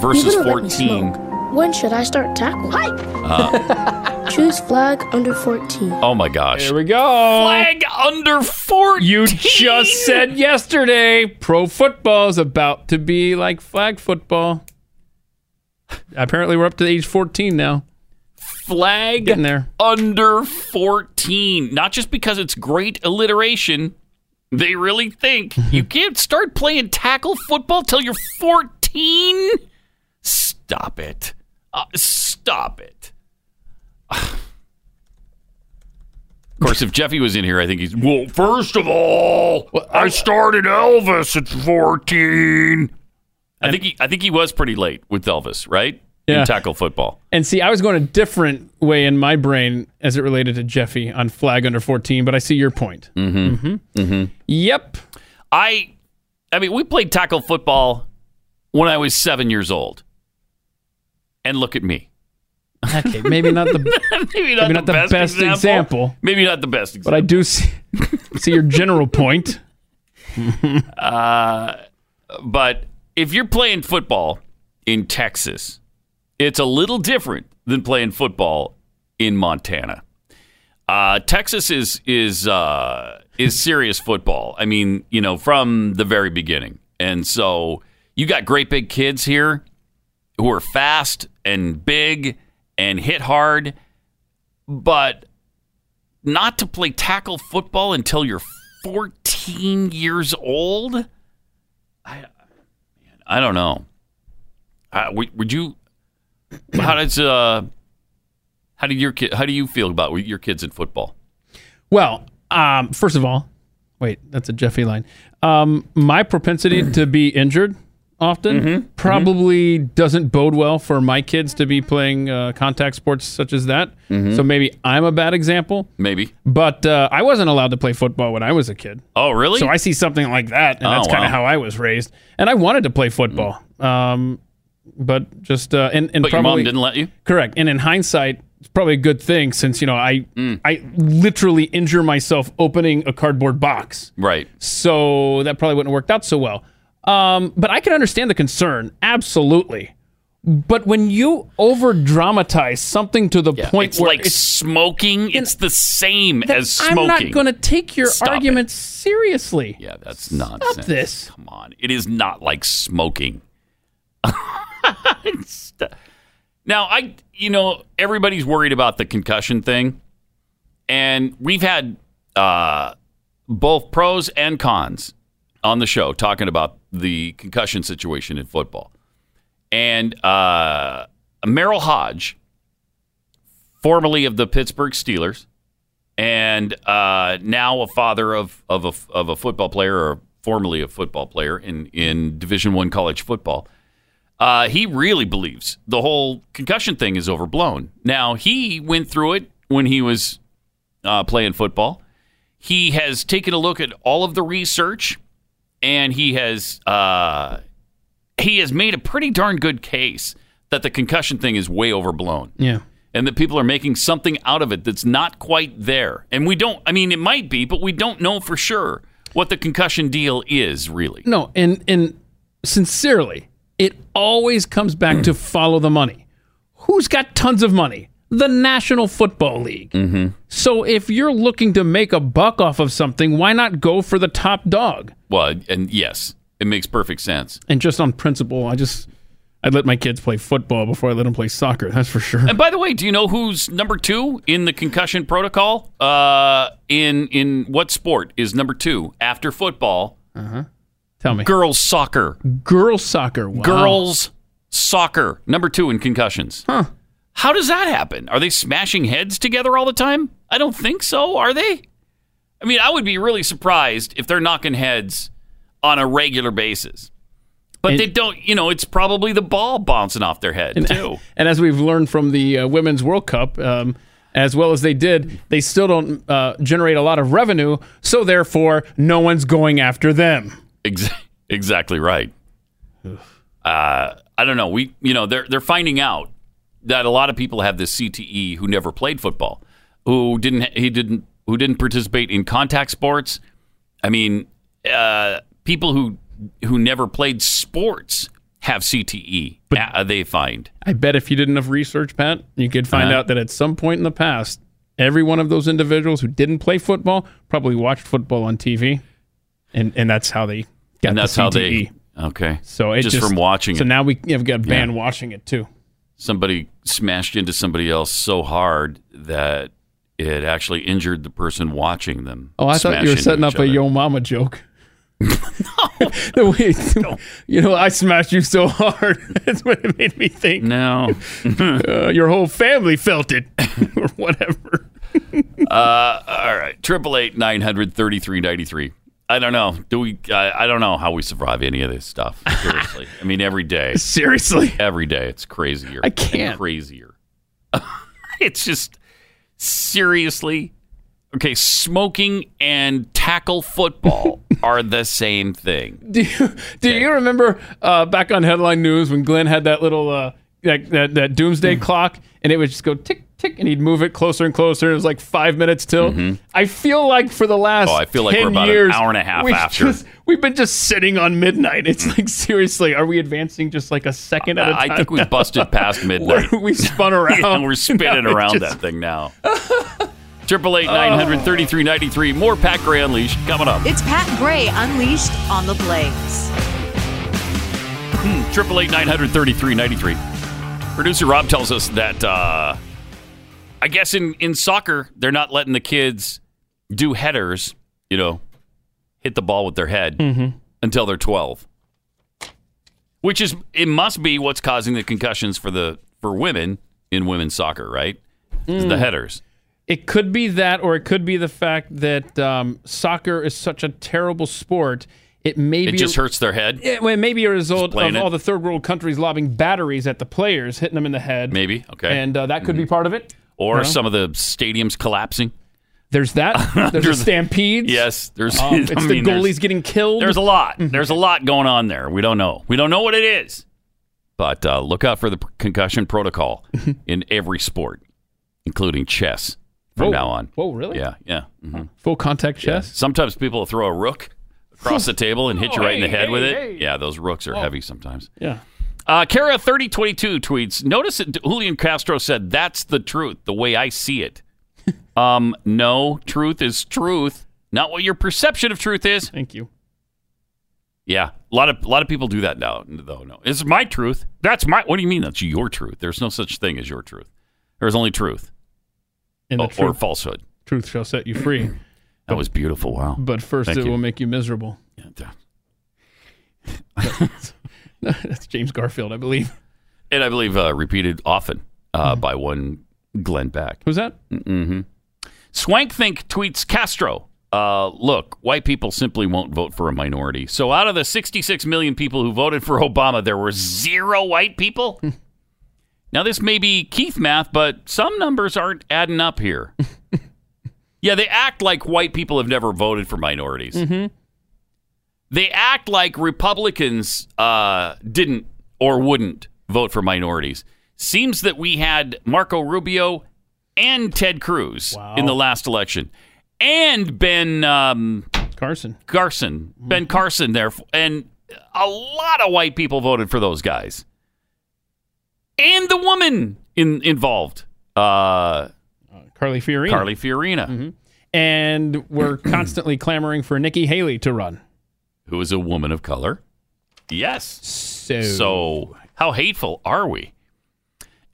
versus fourteen. When should I start tackle? Hi. Uh. Choose flag under fourteen. Oh my gosh! Here we go. Flag under fourteen. You just said yesterday, pro football is about to be like flag football. Apparently, we're up to age fourteen now. Flag there. Under fourteen. Not just because it's great alliteration. They really think you can't start playing tackle football till you're fourteen? Stop it. Uh, stop it. Of course, if Jeffy was in here, I think he's... Well, first of all, I started Elvis at fourteen. I think he, I think he was pretty late with Elvis, right? Yeah. In tackle football. And see, I was going a different way in my brain as it related to Jeffy on flag under fourteen, but I see your point. Mm-hmm. Mm-hmm. Mm-hmm. Yep. I I mean, we played tackle football when I was seven years old. And look at me. Okay, maybe not the, maybe not maybe not the, the best, best example, example. Maybe not the best example. But I do see, see your general point. uh, but if you're playing football in Texas... It's a little different than playing football in Montana. Uh, Texas is is uh, is serious football. I mean, you know, from the very beginning. And so you got great big kids here who are fast and big and hit hard, but not to play tackle football until you're fourteen years old. I I don't know. Uh, would, would you? How does uh, how do your kid? How do you feel about your kids in football? Well, um, first of all, wait, that's a Jeffy line. Um, my propensity to be injured often mm-hmm. probably mm-hmm. doesn't bode well for my kids to be playing uh, contact sports such as that. Mm-hmm. So maybe I'm a bad example. Maybe, but uh, I wasn't allowed to play football when I was a kid. Oh, really? So I see something like that, and oh, that's kind of wow. how I was raised. And I wanted to play football. Mm. Um, But just uh, and and but probably your mom didn't let you. Correct. And in hindsight, it's probably a good thing since you know I mm. I literally injure myself opening a cardboard box. Right. So that probably wouldn't have worked out so well. Um, but I can understand the concern absolutely. But when you over dramatize something to the yeah, point it's where like it's like smoking, it's the same as smoking. I'm not going to take your Stop argument it. seriously. Yeah, that's nonsense. Stop this. Come on, it is not like smoking. Now, I, you know, everybody's worried about the concussion thing, and we've had uh, both pros and cons on the show talking about the concussion situation in football. And uh, Merrill Hodge, formerly of the Pittsburgh Steelers, and uh, now a father of of a, of a football player, or formerly a football player in in Division I college football. Uh, he really believes the whole concussion thing is overblown. Now, he went through it when he was uh, playing football. He has taken a look at all of the research and he has uh, he has made a pretty darn good case that the concussion thing is way overblown. Yeah. And that people are making something out of it that's not quite there. And we don't, I mean, it might be, but we don't know for sure what the concussion deal is, really. No, and and sincerely, it always comes back to follow the money. Who's got tons of money? The National Football League. Mm-hmm. So if you're looking to make a buck off of something, why not go for the top dog? Well, and yes, it makes perfect sense. And just on principle, I just... I'd let my kids play football before I let them play soccer. That's for sure. And by the way, do you know who's number two in the concussion protocol? Uh, in in what sport is number two after football? Uh-huh. Tell me. Girls soccer. Girls soccer. Wow. Girls soccer. Number two in concussions. Huh. How does that happen? Are they smashing heads together all the time? I don't think so. Are they? I mean, I would be really surprised if they're knocking heads on a regular basis. But and, they don't, you know, it's probably the ball bouncing off their head, and, too. And as we've learned from the uh, Women's World Cup, um, as well as they did, they still don't uh, generate a lot of revenue, so therefore, no one's going after them. Exactly right. Uh, I don't know. We, you know, they're, they're finding out that a lot of people have this C T E who never played football, who didn't, he didn't, who didn't participate in contact sports. I mean, uh, people who... who never played sports have C T E, but uh, they find. I bet if you did enough research, Pat, you could find uh-huh. out that at some point in the past, every one of those individuals who didn't play football probably watched football on T V, and, and that's how they got and that's the C T E. How they, okay. So it just, just from watching so it. So now we have got banned yeah. watching it, too. Somebody smashed into somebody else so hard that it actually injured the person watching them. Oh, I thought you were setting up a Yo Mama joke. No. no wait, you know, I smashed you so hard. That's what it made me think. No. uh, your whole family felt it. Or whatever. uh, all right. eight eight eight, nine hundred, thirty-three ninety-three. I don't know. Do we? I, I don't know how we survive any of this stuff. Seriously. I mean, every day. Seriously? Every day. It's crazier. I can't. Crazier. It's just, seriously. Okay, smoking and tackle football are the same thing. Do you, do okay. you remember uh, back on Headline News when Glenn had that little uh, that, that, that doomsday mm-hmm. clock, and it would just go tick, tick, and he'd move it closer and closer, and it was like five minutes till? Mm-hmm. I feel like for the last ten years... Oh, I feel like we're about years, an hour and a half we've after. Just, we've been just sitting on midnight. It's like, seriously, are we advancing just like a second uh, at a time? I think we've busted past midnight. we spun around. Yeah, we're spinning no, around just... that thing now. eight eight eight, nine hundred, thirty-three ninety-three. More Pat Gray Unleashed coming up. It's Pat Gray Unleashed on the Blaze. eight eight eight, nine hundred, thirty-three ninety-three. Producer Rob tells us that uh, I guess in, in soccer, they're not letting the kids do headers, you know, hit the ball with their head mm-hmm. until they're twelve. Which is, it must be what's causing the concussions for the for women in women's soccer, right? Mm. It's the headers. It could be that, or it could be the fact that um, soccer is such a terrible sport. It may it be just a, hurts their head. It, well, it may be a result of it. all the third world countries lobbing batteries at the players, hitting them in the head. Maybe, okay. And uh, that could mm-hmm. be part of it. Or you know? Some of the stadiums collapsing. There's that. There's the stampedes. Yes. There's. Um, it's I the mean, goalies getting killed. There's a lot. Mm-hmm. There's a lot going on there. We don't know. We don't know what it is. But uh, look out for the concussion protocol in every sport, including chess. From Whoa. now on. Whoa, really? Yeah, yeah. Mm-hmm. Full contact chess? Yeah. Sometimes people will throw a rook across the table and hit oh, you right hey, in the head hey, with it. Hey. Yeah, those rooks are oh. heavy sometimes. Yeah. Uh, Kara thirty twenty-two tweets, notice that Julian Castro said, that's the truth, the way I see it. um, no, truth is truth, not what your perception of truth is. Thank you. Yeah, a lot of a lot of people do that now, though. No, it's my truth. That's my, what do you mean that's your truth? There's no such thing as your truth. There's only truth. Oh, truth, or falsehood. Truth shall set you free. That but, was beautiful. Wow. But first Thank it you. will make you miserable. Yeah. that's, no, that's James Garfield, I believe. And I believe uh, repeated often uh, mm-hmm. by one Glenn Beck. Who's that? Mm-hmm. Swankthink tweets Castro. Uh, look, white people simply won't vote for a minority. So out of the sixty-six million people who voted for Obama, there were zero white people? Now, this may be Keith math, but some numbers aren't adding up here. Yeah, they act like white people have never voted for minorities. Mm-hmm. They act like Republicans uh, didn't or wouldn't vote for minorities. Seems that we had Marco Rubio and Ted Cruz wow. in the last election. And Ben um, Carson. Carson. Ben Carson there. And a lot of white people voted for those guys. And the woman in, involved. Uh, Carly Fiorina. Carly Fiorina. Mm-hmm. And we're constantly clamoring for Nikki Haley to run. Who is a woman of color. Yes. So, so how hateful are we?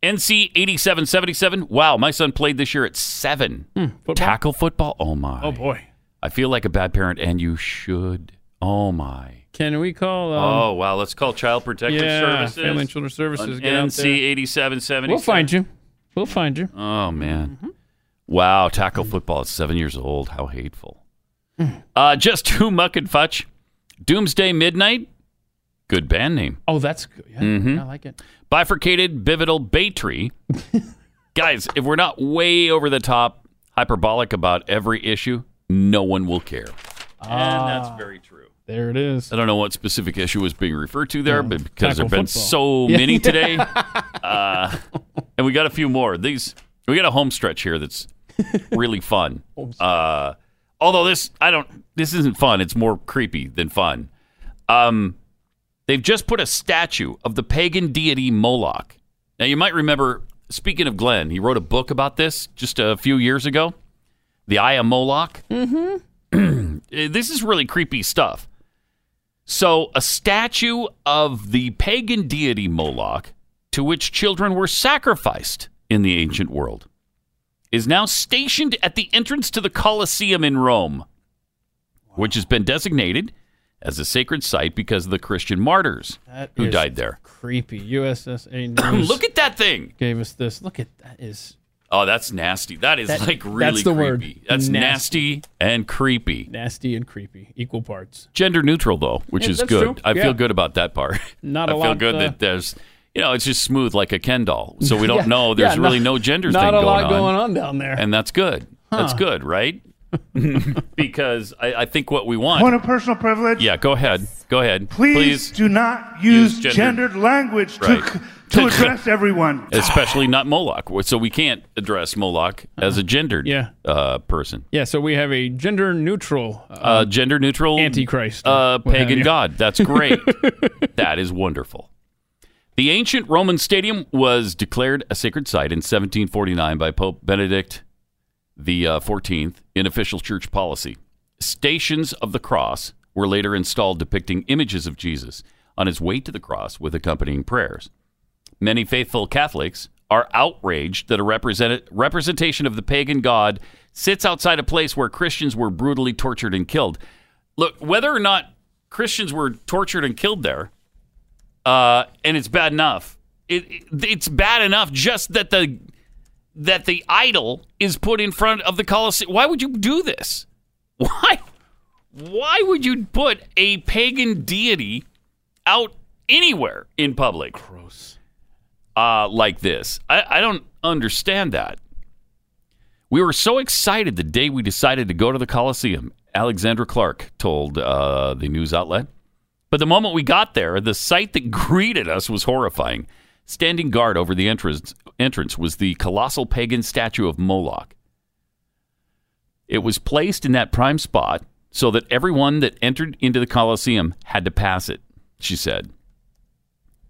N C eighty-seven seventy-seven. Wow, my son played this year at seven. Hmm, football? Tackle football? Oh, my. Oh, boy. I feel like a bad parent, and you should. Oh, my. Can we call... Um, oh, wow. Let's call Child Protective yeah, Services. Family and Children's Services. Get N C eighty-seven seventy-seven. We'll find you. We'll find you. Oh, man. Mm-hmm. Wow, tackle football at seven years old. How hateful. Mm. Uh, just too muck and fudge. Doomsday Midnight. Good band name. Oh, that's good. Yeah, mm-hmm. I like it. Bifurcated Bivital Baytree. Guys, if we're not way over the top, hyperbolic about every issue, no one will care. Ah, and that's very true. There it is. I don't know what specific issue was being referred to there, yeah, but because there have been so yeah. many today. uh, and we got a few more. These We got a home stretch here that's really fun. Uh, although this, I don't, this isn't fun. It's more creepy than fun. Um... They've just put a statue of the pagan deity Moloch. Now, you might remember, speaking of Glenn, he wrote a book about this just a few years ago, The Eye of Moloch. Mm-hmm. This is really creepy stuff. So a statue of the pagan deity Moloch, to which children were sacrificed in the ancient world, is now stationed at the entrance to the Colosseum in Rome, which has been designated as a sacred site because of the Christian martyrs that who died there. Creepy. U S S A News. Look at that thing. Gave us this. Look at that. Is oh, that's nasty. That is that, like really that's the creepy. Word. That's nasty. nasty and creepy. Nasty and creepy, equal parts. Gender neutral though, which yeah, is good. True. I yeah. feel good about that part. Not a I lot. I feel good uh, that there's, you know, it's just smooth like a Ken doll, so we don't yeah, know. There's yeah, really no, no gender thing going on. Not a lot going on down there, and that's good. Huh. That's good, right? Because I, I think what we want. Want a personal privilege? Yeah, go ahead. Go ahead. Please, Please do not use, use gendered, gendered language right. to to address everyone. Especially not Moloch. So we can't address Moloch uh-huh. as a gendered yeah. uh, person. Yeah, so we have a gender neutral. Uh, uh, gender neutral. Antichrist. Uh, pagan god. That's great. That is wonderful. The ancient Roman stadium was declared a sacred site in seventeen forty-nine by Pope Benedict the uh, fourteenth in official church policy. Stations of the cross were later installed depicting images of Jesus on his way to the cross with accompanying prayers. Many faithful Catholics are outraged that a represent- representation of the pagan god sits outside a place where Christians were brutally tortured and killed. Look, whether or not Christians were tortured and killed there, uh, and it's bad enough, it, it, it's bad enough just that the that the idol is put in front of the Colosseum. Why would you do this? Why? Why would you put a pagan deity out anywhere in public? Gross. Uh, like this. I, I don't understand that. We were so excited the day we decided to go to the Colosseum, Alexandra Clark told uh, the news outlet. But the moment we got there, the sight that greeted us was horrifying. Standing guard over the entrance, entrance was the colossal pagan statue of Moloch. It was placed in that prime spot so that everyone that entered into the Colosseum had to pass it, she said.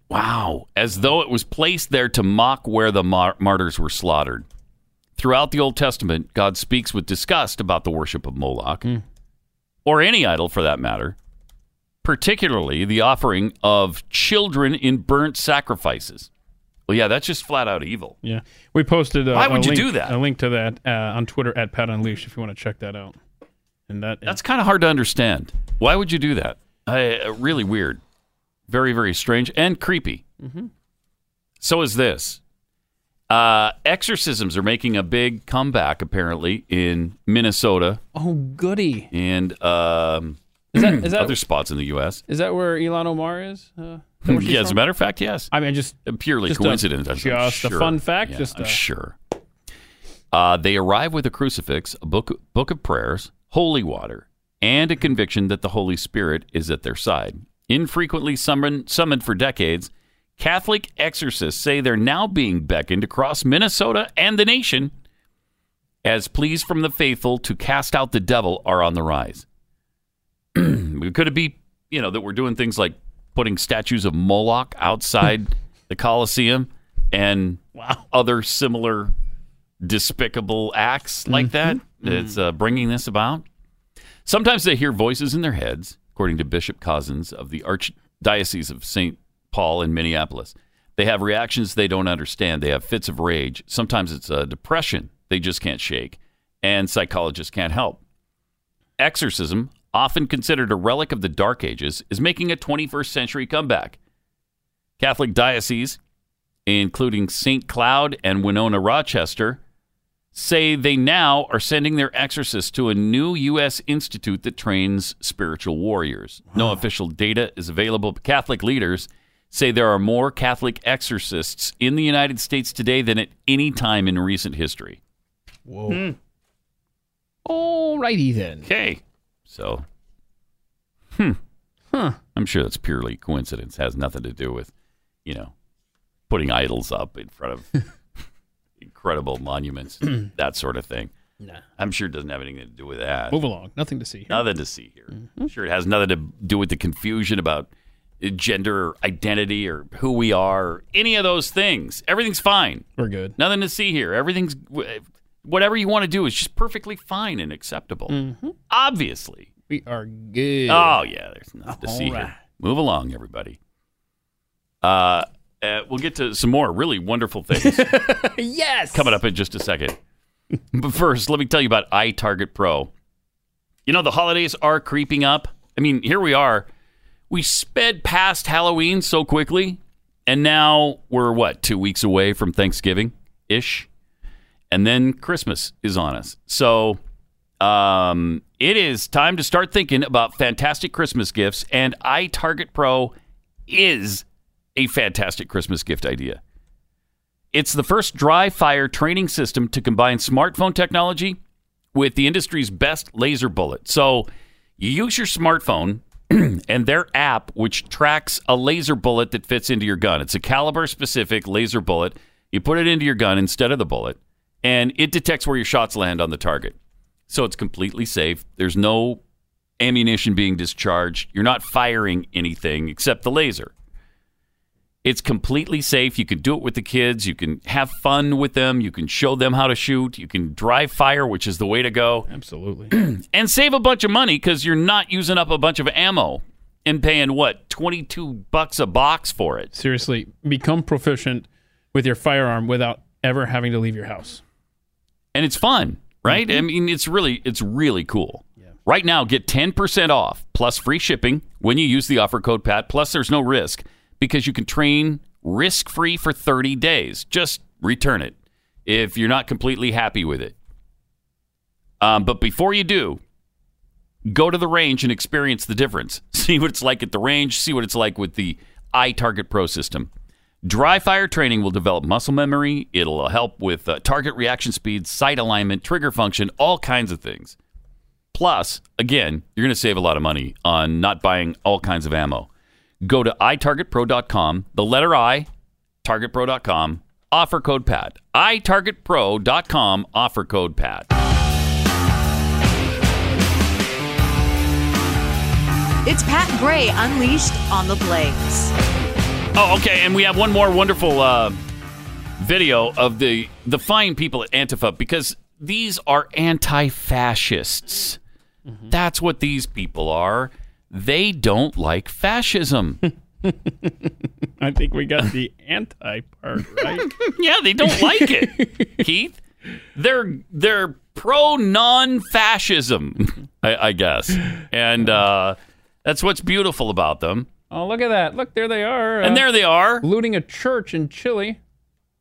Wow, as though it was placed there to mock where the mar- martyrs were slaughtered. Throughout the Old Testament, God speaks with disgust about the worship of Moloch, mm. or any idol for that matter, particularly the offering of children in burnt sacrifices. Well, yeah, that's just flat out evil. Yeah. We posted a, Why would a, you link, do that? a link to that uh, on Twitter at Pat Unleashed if you want to check that out. And that That's kind of hard to understand. Why would you do that? I, uh, really weird. Very, very strange and creepy. Mm-hmm. So is this. Uh, exorcisms are making a big comeback, apparently, in Minnesota. Oh, goody. And... Um, Is that, is that, other spots in the U S Is that where Ilhan Omar is? Uh, is yeah, as a matter of fact, yes. I mean, just purely just coincidence. A, just I'm sure. a fun fact. Yeah, just I'm a... sure. Uh, they arrive with a crucifix, a book, book of prayers, holy water, and a conviction that the Holy Spirit is at their side. Infrequently summoned, summoned for decades, Catholic exorcists say they're now being beckoned across Minnesota and the nation as pleas from the faithful to cast out the devil are on the rise. Could it be, you know, that we're doing things like putting statues of Moloch outside the Colosseum and wow. other similar despicable acts like mm-hmm. that? It's uh, bringing this about. Sometimes they hear voices in their heads, according to Bishop Cousins of the Archdiocese of Saint Paul in Minneapolis. They have reactions they don't understand. They have fits of rage. Sometimes it's a depression they just can't shake, and psychologists can't help. Exorcism, often considered a relic of the Dark Ages, is making a twenty-first century comeback. Catholic dioceses, including Saint Cloud and Winona Rochester, say they now are sending their exorcists to a new U S institute that trains spiritual warriors. Wow. No official data is available, but Catholic leaders say there are more Catholic exorcists in the United States today than at any time in recent history. Whoa. Mm. All righty then. Okay. So, hmm. Huh. I'm sure that's purely coincidence. Has nothing to do with, you know, putting idols up in front of incredible monuments, that sort of thing. Nah. I'm sure it doesn't have anything to do with that. Move along. Nothing to see here. Nothing to see here. Mm-hmm. I'm sure it has nothing to do with the confusion about gender or identity or who we are or any of those things. Everything's fine. We're good. Nothing to see here. Everything's... Whatever you want to do is just perfectly fine and acceptable. Mm-hmm. Obviously. We are good. Oh, yeah. There's nothing to see right. here. Move along, everybody. Uh, uh, we'll get to some more really wonderful things. Yes. Coming up in just a second. But first, let me tell you about iTarget Pro. You know, the holidays are creeping up. I mean, here we are. We sped past Halloween so quickly, and now we're, what, two weeks away from Thanksgiving-ish? And then Christmas is on us. So um, it is time to start thinking about fantastic Christmas gifts, and iTarget Pro is a fantastic Christmas gift idea. It's the first dry fire training system to combine smartphone technology with the industry's best laser bullet. So you use your smartphone and their app, which tracks a laser bullet that fits into your gun. It's a caliber-specific laser bullet. You put it into your gun instead of the bullet, and it detects where your shots land on the target. So it's completely safe. There's no ammunition being discharged. You're not firing anything except the laser. It's completely safe. You can do it with the kids. You can have fun with them. You can show them how to shoot. You can dry fire, which is the way to go. Absolutely. And save a bunch of money because you're not using up a bunch of ammo and paying, what, twenty-two bucks a box for it. Seriously, become proficient with your firearm without ever having to leave your house. And it's fun, right? Mm-hmm. I mean, it's really, it's really cool. Yeah. Right now, get ten percent off plus free shipping when you use the offer code Pat. Plus, there's no risk because you can train risk-free for thirty days. Just return it if you're not completely happy with it. Um, but before you do, go to the range and experience the difference. See what it's like at the range. See what it's like with the iTarget Pro system. Dry fire training will develop muscle memory. It'll help with uh, target reaction speed, sight alignment, trigger function, all kinds of things. Plus, again, you're going to save a lot of money on not buying all kinds of ammo. Go to i target pro dot com, the letter I, target pro dot com, offer code Pat. i target pro dot com, offer code Pat. It's Pat Gray Unleashed on the Blaze. Oh, okay, and we have one more wonderful uh, video of the, the fine people at Antifa, because these are anti-fascists. Mm-hmm. That's what these people are. They don't like fascism. I think we got the anti part right. Yeah, they don't like it, Keith. They're they're pro-non-fascism, I, I guess. And uh, that's what's beautiful about them. Oh, look at that. Look, there they are. Uh, and there they are. Looting a church in Chile.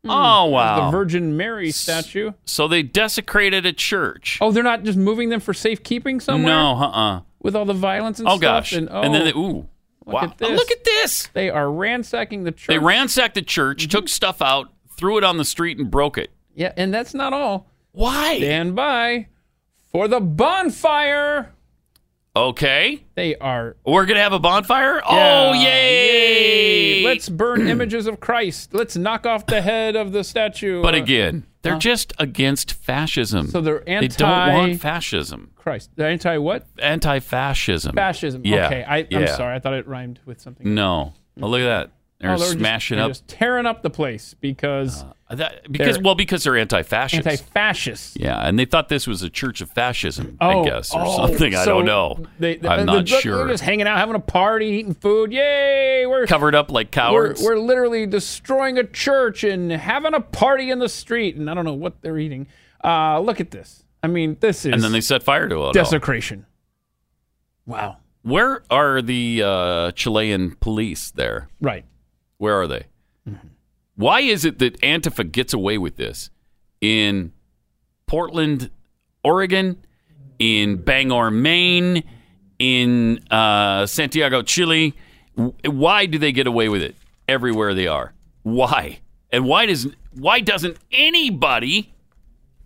Mm. Oh, wow. There's the Virgin Mary statue. S- so they desecrated a church. Oh, they're not just moving them for safekeeping somewhere? No, uh-uh. With all the violence and oh, stuff? Gosh. And, oh, gosh. And then they, ooh. Look wow. at this. Oh, look at this. They are ransacking the church. They ransacked the church, mm-hmm. took stuff out, threw it on the street, and broke it. Yeah, and that's not all. Why? Stand by for the bonfire. Okay. They are. We're going to have a bonfire? Yeah. Oh, yay! yay! Let's burn images of Christ. Let's knock off the head of the statue. But again, they're huh? just against fascism. So they're anti... They don't want fascism. Christ. They're anti what? Anti-fascism. Fascism. Yeah. Okay. I, yeah. I'm sorry. I thought it rhymed with something. No. Well, look at that. They're oh, smashing just, up. They're just tearing up the place because... Uh, that, because well, because they're anti-fascist. Anti-fascist. Yeah, and they thought this was a church of fascism, oh, I guess, or oh, something. So I don't know. They, they, I'm they, not they're, sure. They're just hanging out, having a party, eating food. Yay! We're covered up like cowards. We're, we're literally destroying a church and having a party in the street, and I don't know what they're eating. Uh, look at this. I mean, this is... And then they set fire to it. Desecration. All. Wow. Where are the uh, Chilean police there? Right. Where are they? Mm-hmm. Why is it that Antifa gets away with this in Portland, Oregon, in Bangor, Maine, in uh, Santiago, Chile? Why do they get away with it everywhere they are? Why? And why does why doesn't anybody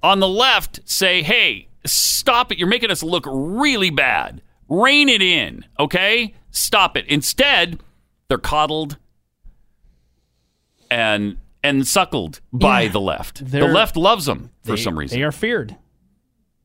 on the left say, "Hey, stop it! You're making us look really bad. Rein it in, okay? Stop it." Instead, they're coddled and and suckled by yeah, the left. The left loves them for they, some reason. They are feared.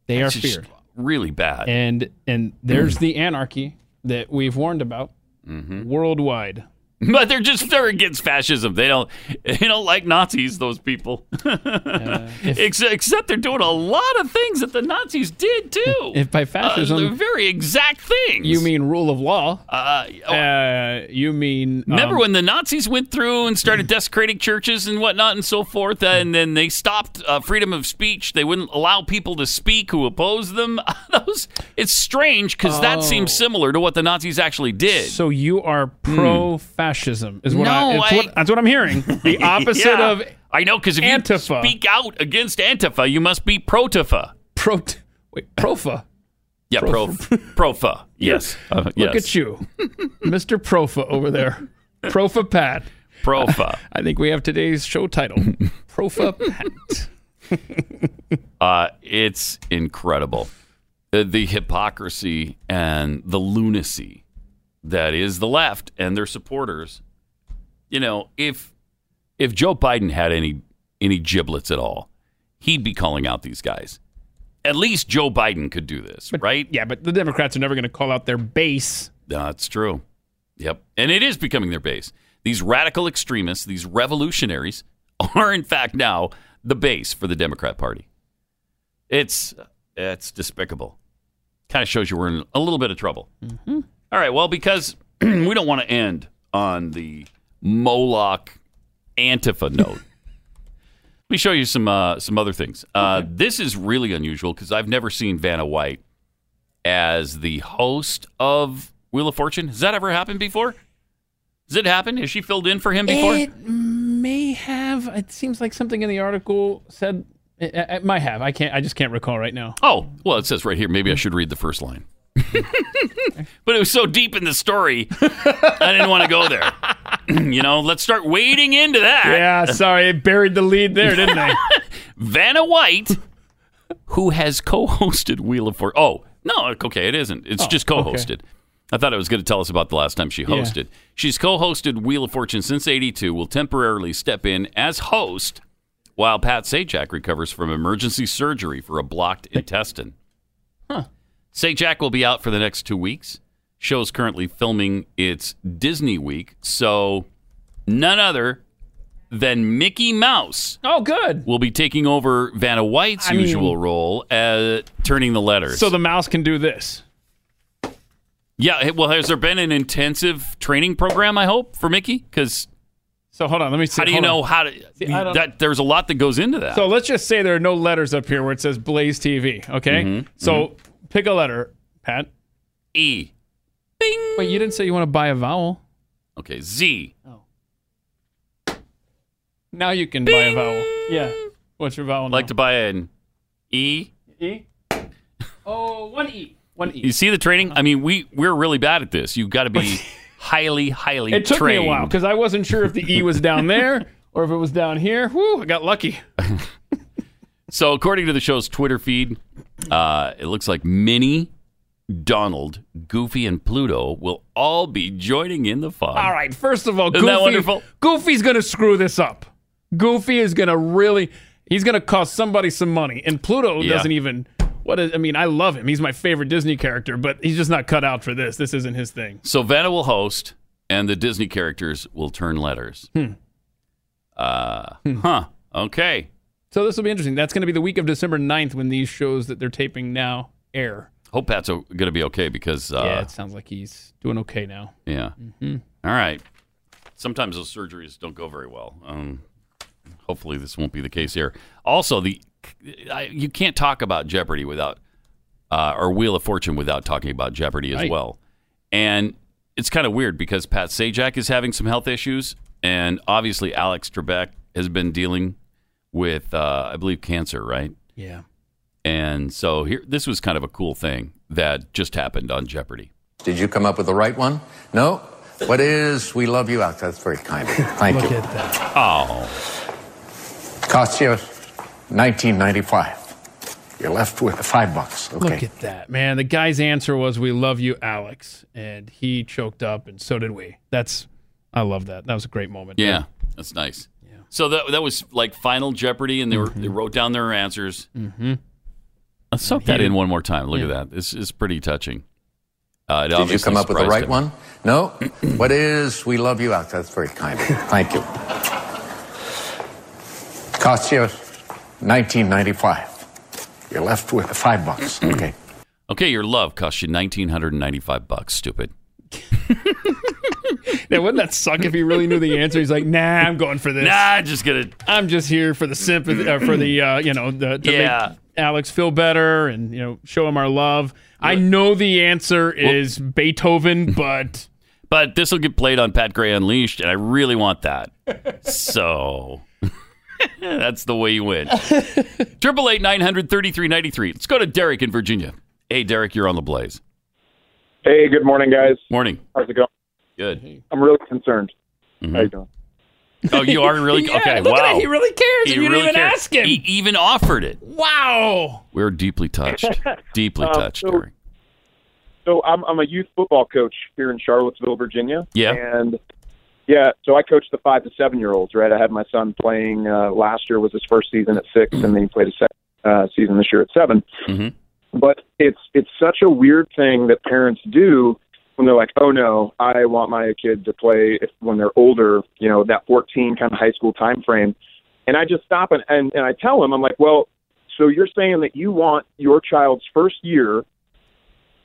They That's are feared. Really bad. And and there's mm. the anarchy that we've warned about mm-hmm. worldwide. But they're just they're against fascism. They don't they don't like Nazis, those people. uh, if, except, except they're doing a lot of things that the Nazis did too. If by fascism, uh, the very exact things. You mean rule of law? Uh, oh, uh you mean remember um, when the Nazis went through and started desecrating churches and whatnot and so forth, uh, and then they stopped uh, freedom of speech. They wouldn't allow people to speak who opposed them. Those it's strange because oh. that seems similar to what the Nazis actually did. So you are pro fascism. Mm. Fascism is what, no, I, it's I, what that's what I'm hearing. The opposite yeah, of I know because if Antifa. You speak out against Antifa, you must be Protifa. Pro, wait, Profa. Yeah, Profa. Profa. Yes. Uh, Look yes. at you, Mister Profa over there. Profa Pat. Profa. I think we have today's show title. Profa Pat. uh, it's incredible, the, the hypocrisy and the lunacy. That is the left and their supporters. You know, if if Joe Biden had any any giblets at all, he'd be calling out these guys. At least Joe Biden could do this, but, right? Yeah, but the Democrats are never going to call out their base. That's true. Yep. And it is becoming their base. These radical extremists, these revolutionaries, are in fact now the base for the Democrat Party. It's, it's despicable. Kind of shows you we're in a little bit of trouble. Mm-hmm. All right, well, because we don't want to end on the Moloch Antifa note, let me show you some uh, some other things. Uh, okay. This is really unusual because I've never seen Vanna White as the host of Wheel of Fortune. Has that ever happened before? Has it happened? Has she filled in for him before? It may have. It seems like something in the article said it, it might have. I can't. I just can't recall right now. Oh, well, it says right here. Maybe I should read the first line. But it was so deep in the story, I didn't want to go there. You know, let's start wading into that. Yeah, sorry, I buried the lead there, didn't I? Vanna White, who has co-hosted Wheel of Fortune. Oh, no, okay, it isn't. It's oh, just co-hosted. Okay. I thought it was going to tell us about the last time she hosted. Yeah. She's co-hosted Wheel of Fortune since eighty-two, will temporarily step in as host while Pat Sajak recovers from emergency surgery for a blocked intestine. Huh. Sajak will be out for the next two weeks. Show's currently filming its Disney Week, so none other than Mickey Mouse. Oh, good. Will be taking over Vanna White's I usual mean, role as turning the letters. So the mouse can do this. Yeah, well, has there been an intensive training program, I hope, for Mickey? Because... So hold on, let me see. How do you hold know on. How to? See, that, there's a lot that goes into that. So let's just say there are no letters up here where it says Blaze T V, okay? Mm-hmm, so... Mm-hmm. Pick a letter, Pat. E. Bing. Wait, you didn't say you want to buy a vowel. Okay, Z. Oh. Now you can Bing. Buy a vowel. Yeah. What's your vowel now? I'd like to buy an E. E? Oh, one E. One E. You see the training? I mean, we, we're really bad at this. You've got to be highly, highly trained. It took trained. me a while because I wasn't sure if the E was down there or if it was down here. Whew, I got lucky. So according to the show's Twitter feed, uh, it looks like Minnie Donald, Goofy, and Pluto will all be joining in the fun. All right, first of all, Isn't Goofy, that wonderful? Goofy's going to screw this up. Goofy is going to really, he's going to cost somebody some money. And Pluto yeah. doesn't even, what is, I mean, I love him. He's my favorite Disney character, but he's just not cut out for this. This isn't his thing. So Vanna will host, and the Disney characters will turn letters. Hmm. Uh, hmm. Huh. Okay. So this will be interesting. That's going to be the week of December ninth when these shows that they're taping now air. Hope Pat's going to be okay because... Uh, yeah, it sounds like he's doing okay now. Yeah. Mm-hmm. All right. Sometimes those surgeries don't go very well. Um, hopefully this won't be the case here. Also, the I, you can't talk about Jeopardy without... Uh, or Wheel of Fortune without talking about Jeopardy as right. well. And it's kind of weird because Pat Sajak is having some health issues. And obviously Alex Trebek has been dealing with, uh, I believe, cancer, right? Yeah. And so here, this was kind of a cool thing that just happened on Jeopardy. Did you come up with the right one? No? What is We Love You Out? That's very kind of you. Thank Look you. Look at that. Oh. Cost you nineteen ninety-five. You're left with five bucks. Okay. Look at that, man. The guy's answer was We Love You, Alex. And he choked up, and so did we. That's, I love that. That was a great moment. Yeah, man. That's nice. Yeah. So that that was like Final Jeopardy, and they were mm-hmm. they wrote down their answers. Mm-hmm. Let's soak that in one more time. Look yeah. at that. This is pretty touching. Uh, Did you come up with the right him. one? No? What is We Love You Out? That's very kind of you. Thank you. Cost you nineteen ninety-five. You're left with five bucks. Okay. Okay, your love cost you nineteen ninety-five bucks, stupid. Now, wouldn't that suck if he really knew the answer? He's like, "Nah, I'm going for this. Nah, I'm just gonna. I'm just here for the sympathy, uh, for the uh, you know, the, to yeah. make Alex feel better and you know, show him our love. What? I know the answer is well, Beethoven, but but this will get played on Pat Gray Unleashed, and I really want that. So that's the way you win. Triple eight nine hundred thirty three ninety three. Let's go to Derek in Virginia. Hey, Derek, you're on the Blaze. Hey, good morning, guys. Morning. How's it going? Good. I'm really concerned. Mm-hmm. How you doing? Oh, you are really? yeah, okay, look wow. At it. He really cares. He and you really didn't even cares. ask him. He even offered it. Wow. We're deeply touched. deeply um, touched. So, so I'm, I'm a youth football coach here in Charlottesville, Virginia. Yeah. And, yeah, so I coach the five to seven-year-olds, right? I had my son playing uh, last year was his first season at six, mm-hmm. and then he played his second uh, season this year at seven. Mm-hmm. But it's it's such a weird thing that parents do when they're like, oh, no, I want my kid to play if, when they're older, you know, that fourteen kind of high school time frame. And I just stop and, and, and I tell them, I'm like, well, so you're saying that you want your child's first year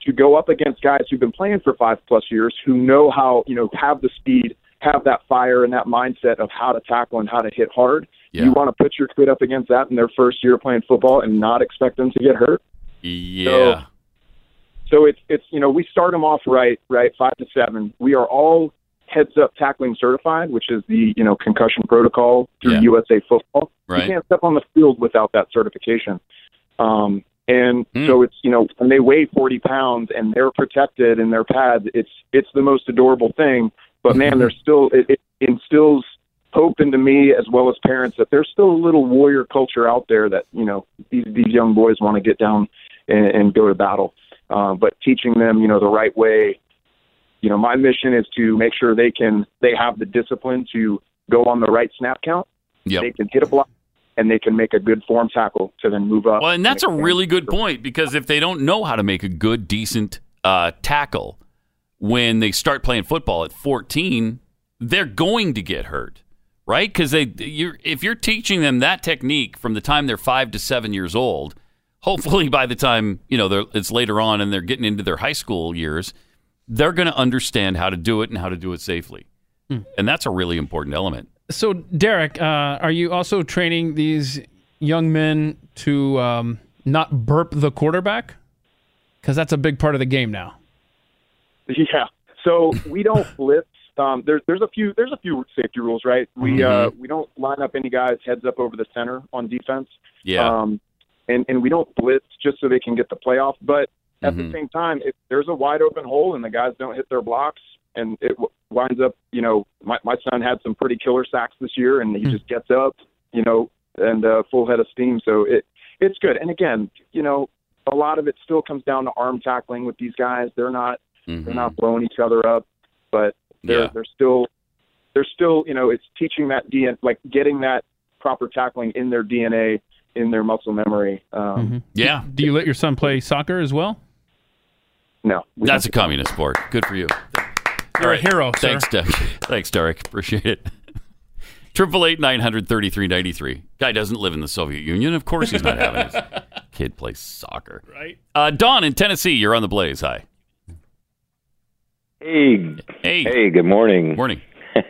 to go up against guys who've been playing for five plus years who know how, you know, have the speed, have that fire and that mindset of how to tackle and how to hit hard. Yeah. You want to put your kid up against that in their first year playing football and not expect them to get hurt? Yeah. So, So it's, it's you know, we start them off right, right, five to seven. We are all heads-up tackling certified, which is the, you know, concussion protocol through yeah. U S A Football. Right. You can't step on the field without that certification. Um, and mm. so it's, you know, when they weigh forty pounds and they're protected in their pads, it's it's the most adorable thing. But, man, there's still it, it instills hope into me as well as parents that there's still a little warrior culture out there that, you know, these, these young boys want to get down and, and go to battle. Uh, but teaching them, you know, the right way, you know, my mission is to make sure they can, they have the discipline to go on the right snap count. Yep. They can hit a block and they can make a good form tackle to then move up. Well, and that's a really good point because if they don't know how to make a good, decent uh, tackle when they start playing football at fourteen, they're going to get hurt, right? Because they, you're, if you're teaching them that technique from the time they're five to seven years old, hopefully by the time, you know, it's later on and they're getting into their high school years, they're going to understand how to do it and how to do it safely. Hmm. And that's a really important element. So, Derek, uh, are you also training these young men to um, not burp the quarterback? Because that's a big part of the game now. Yeah. So we don't blitz. Um, there's there's a few there's a few safety rules, right? We mm-hmm. uh, we don't line up any guys heads up over the center on defense. Yeah. Um, And, and we don't blitz just so they can get the playoff. But at mm-hmm. the same time, if there's a wide open hole and the guys don't hit their blocks and it w- winds up, you know, my, my son had some pretty killer sacks this year and he mm-hmm. just gets up, you know, and uh, full head of steam. So it it's good. And again, you know, a lot of it still comes down to arm tackling with these guys. They're not mm-hmm. they're not blowing each other up, but they're yeah. they're still they're still you know it's teaching that D N A, like getting that proper tackling in their D N A, in their muscle memory. Um, mm-hmm. Yeah. Do you let your son play soccer as well? No. We That's a communist play. sport. Good for you. You're All right. a hero, Thanks, sir. Derek. Thanks, Derek. Appreciate it. eight eight eight, nine hundred, thirty-three ninety-three. Guy doesn't live in the Soviet Union. Of course he's not having his kid play soccer. Right. Uh, Don in Tennessee, you're on the Blaze. Hi. Hey. Hey. Hey, good morning. Morning. um,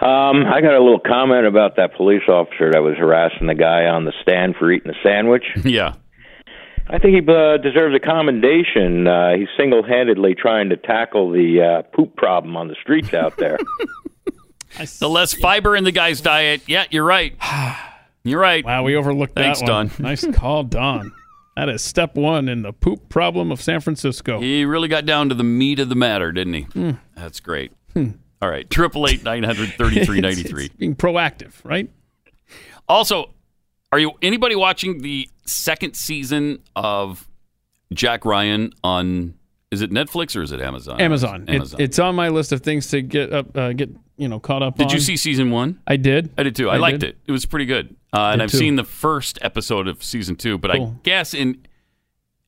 I got a little comment about that police officer that was harassing the guy on the stand for eating a sandwich. Yeah. I think he uh, deserves a commendation. Uh, he's single-handedly trying to tackle the uh, poop problem on the streets out there. The less fiber in the guy's diet. Yeah, you're right. You're right. Wow, we overlooked Thanks, that one. Thanks, Don. Nice call, Don. That is step one in the poop problem of San Francisco. He really got down to the meat of the matter, didn't he? Mm. That's great. Hmm. All right, eight eight eight, nine hundred, thirty-three ninety-three. It's being proactive, right? Also, are you anybody watching the second season of Jack Ryan on? Is it Netflix or is it Amazon? Amazon. Amazon. It, it's on my list of things to get up, uh, get you know caught up. Did on. Did you see season one? I did. I did too. I, I liked did. it. It was pretty good. Uh, and I've too. seen the first episode of season two, but cool. I guess in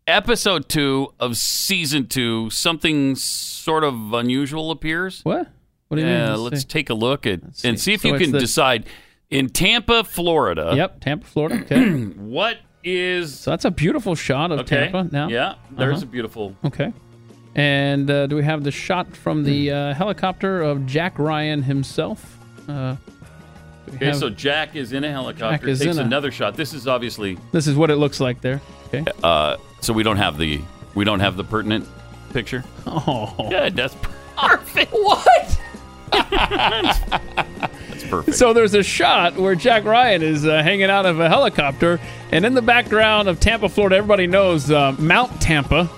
episode two of season two, something sort of unusual appears. What? What do you yeah, mean? Let's see. take a look at see. and see if so you can the... decide in Tampa, Florida. Yep, Tampa, Florida. Okay. What is? So that's a beautiful shot of okay. Tampa now. Yeah, there's uh-huh. a beautiful. Okay. And uh, do we have the shot from the uh, helicopter of Jack Ryan himself? Uh, okay, have... so Jack is in a helicopter. Jack takes another a... shot. This is obviously. This is what it looks like there. Okay. Uh, so we don't have the we don't have the pertinent picture. Oh. Yeah, that's perfect. What? That's perfect. So there's a shot where Jack Ryan is uh, hanging out of a helicopter, and in the background of Tampa, Florida, everybody knows uh, Mount Tampa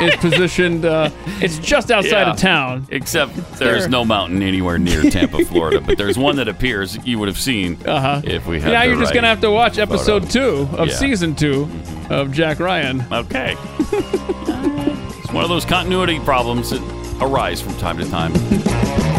is positioned. Uh, it's just outside yeah, of town. Except there is no mountain anywhere near Tampa, Florida, but there's one that appears you would have seen uh-huh. if we had. Now the you're right just gonna have to watch photo. episode two of yeah. season two of Jack Ryan. Okay, it's one of those continuity problems that arise from time to time.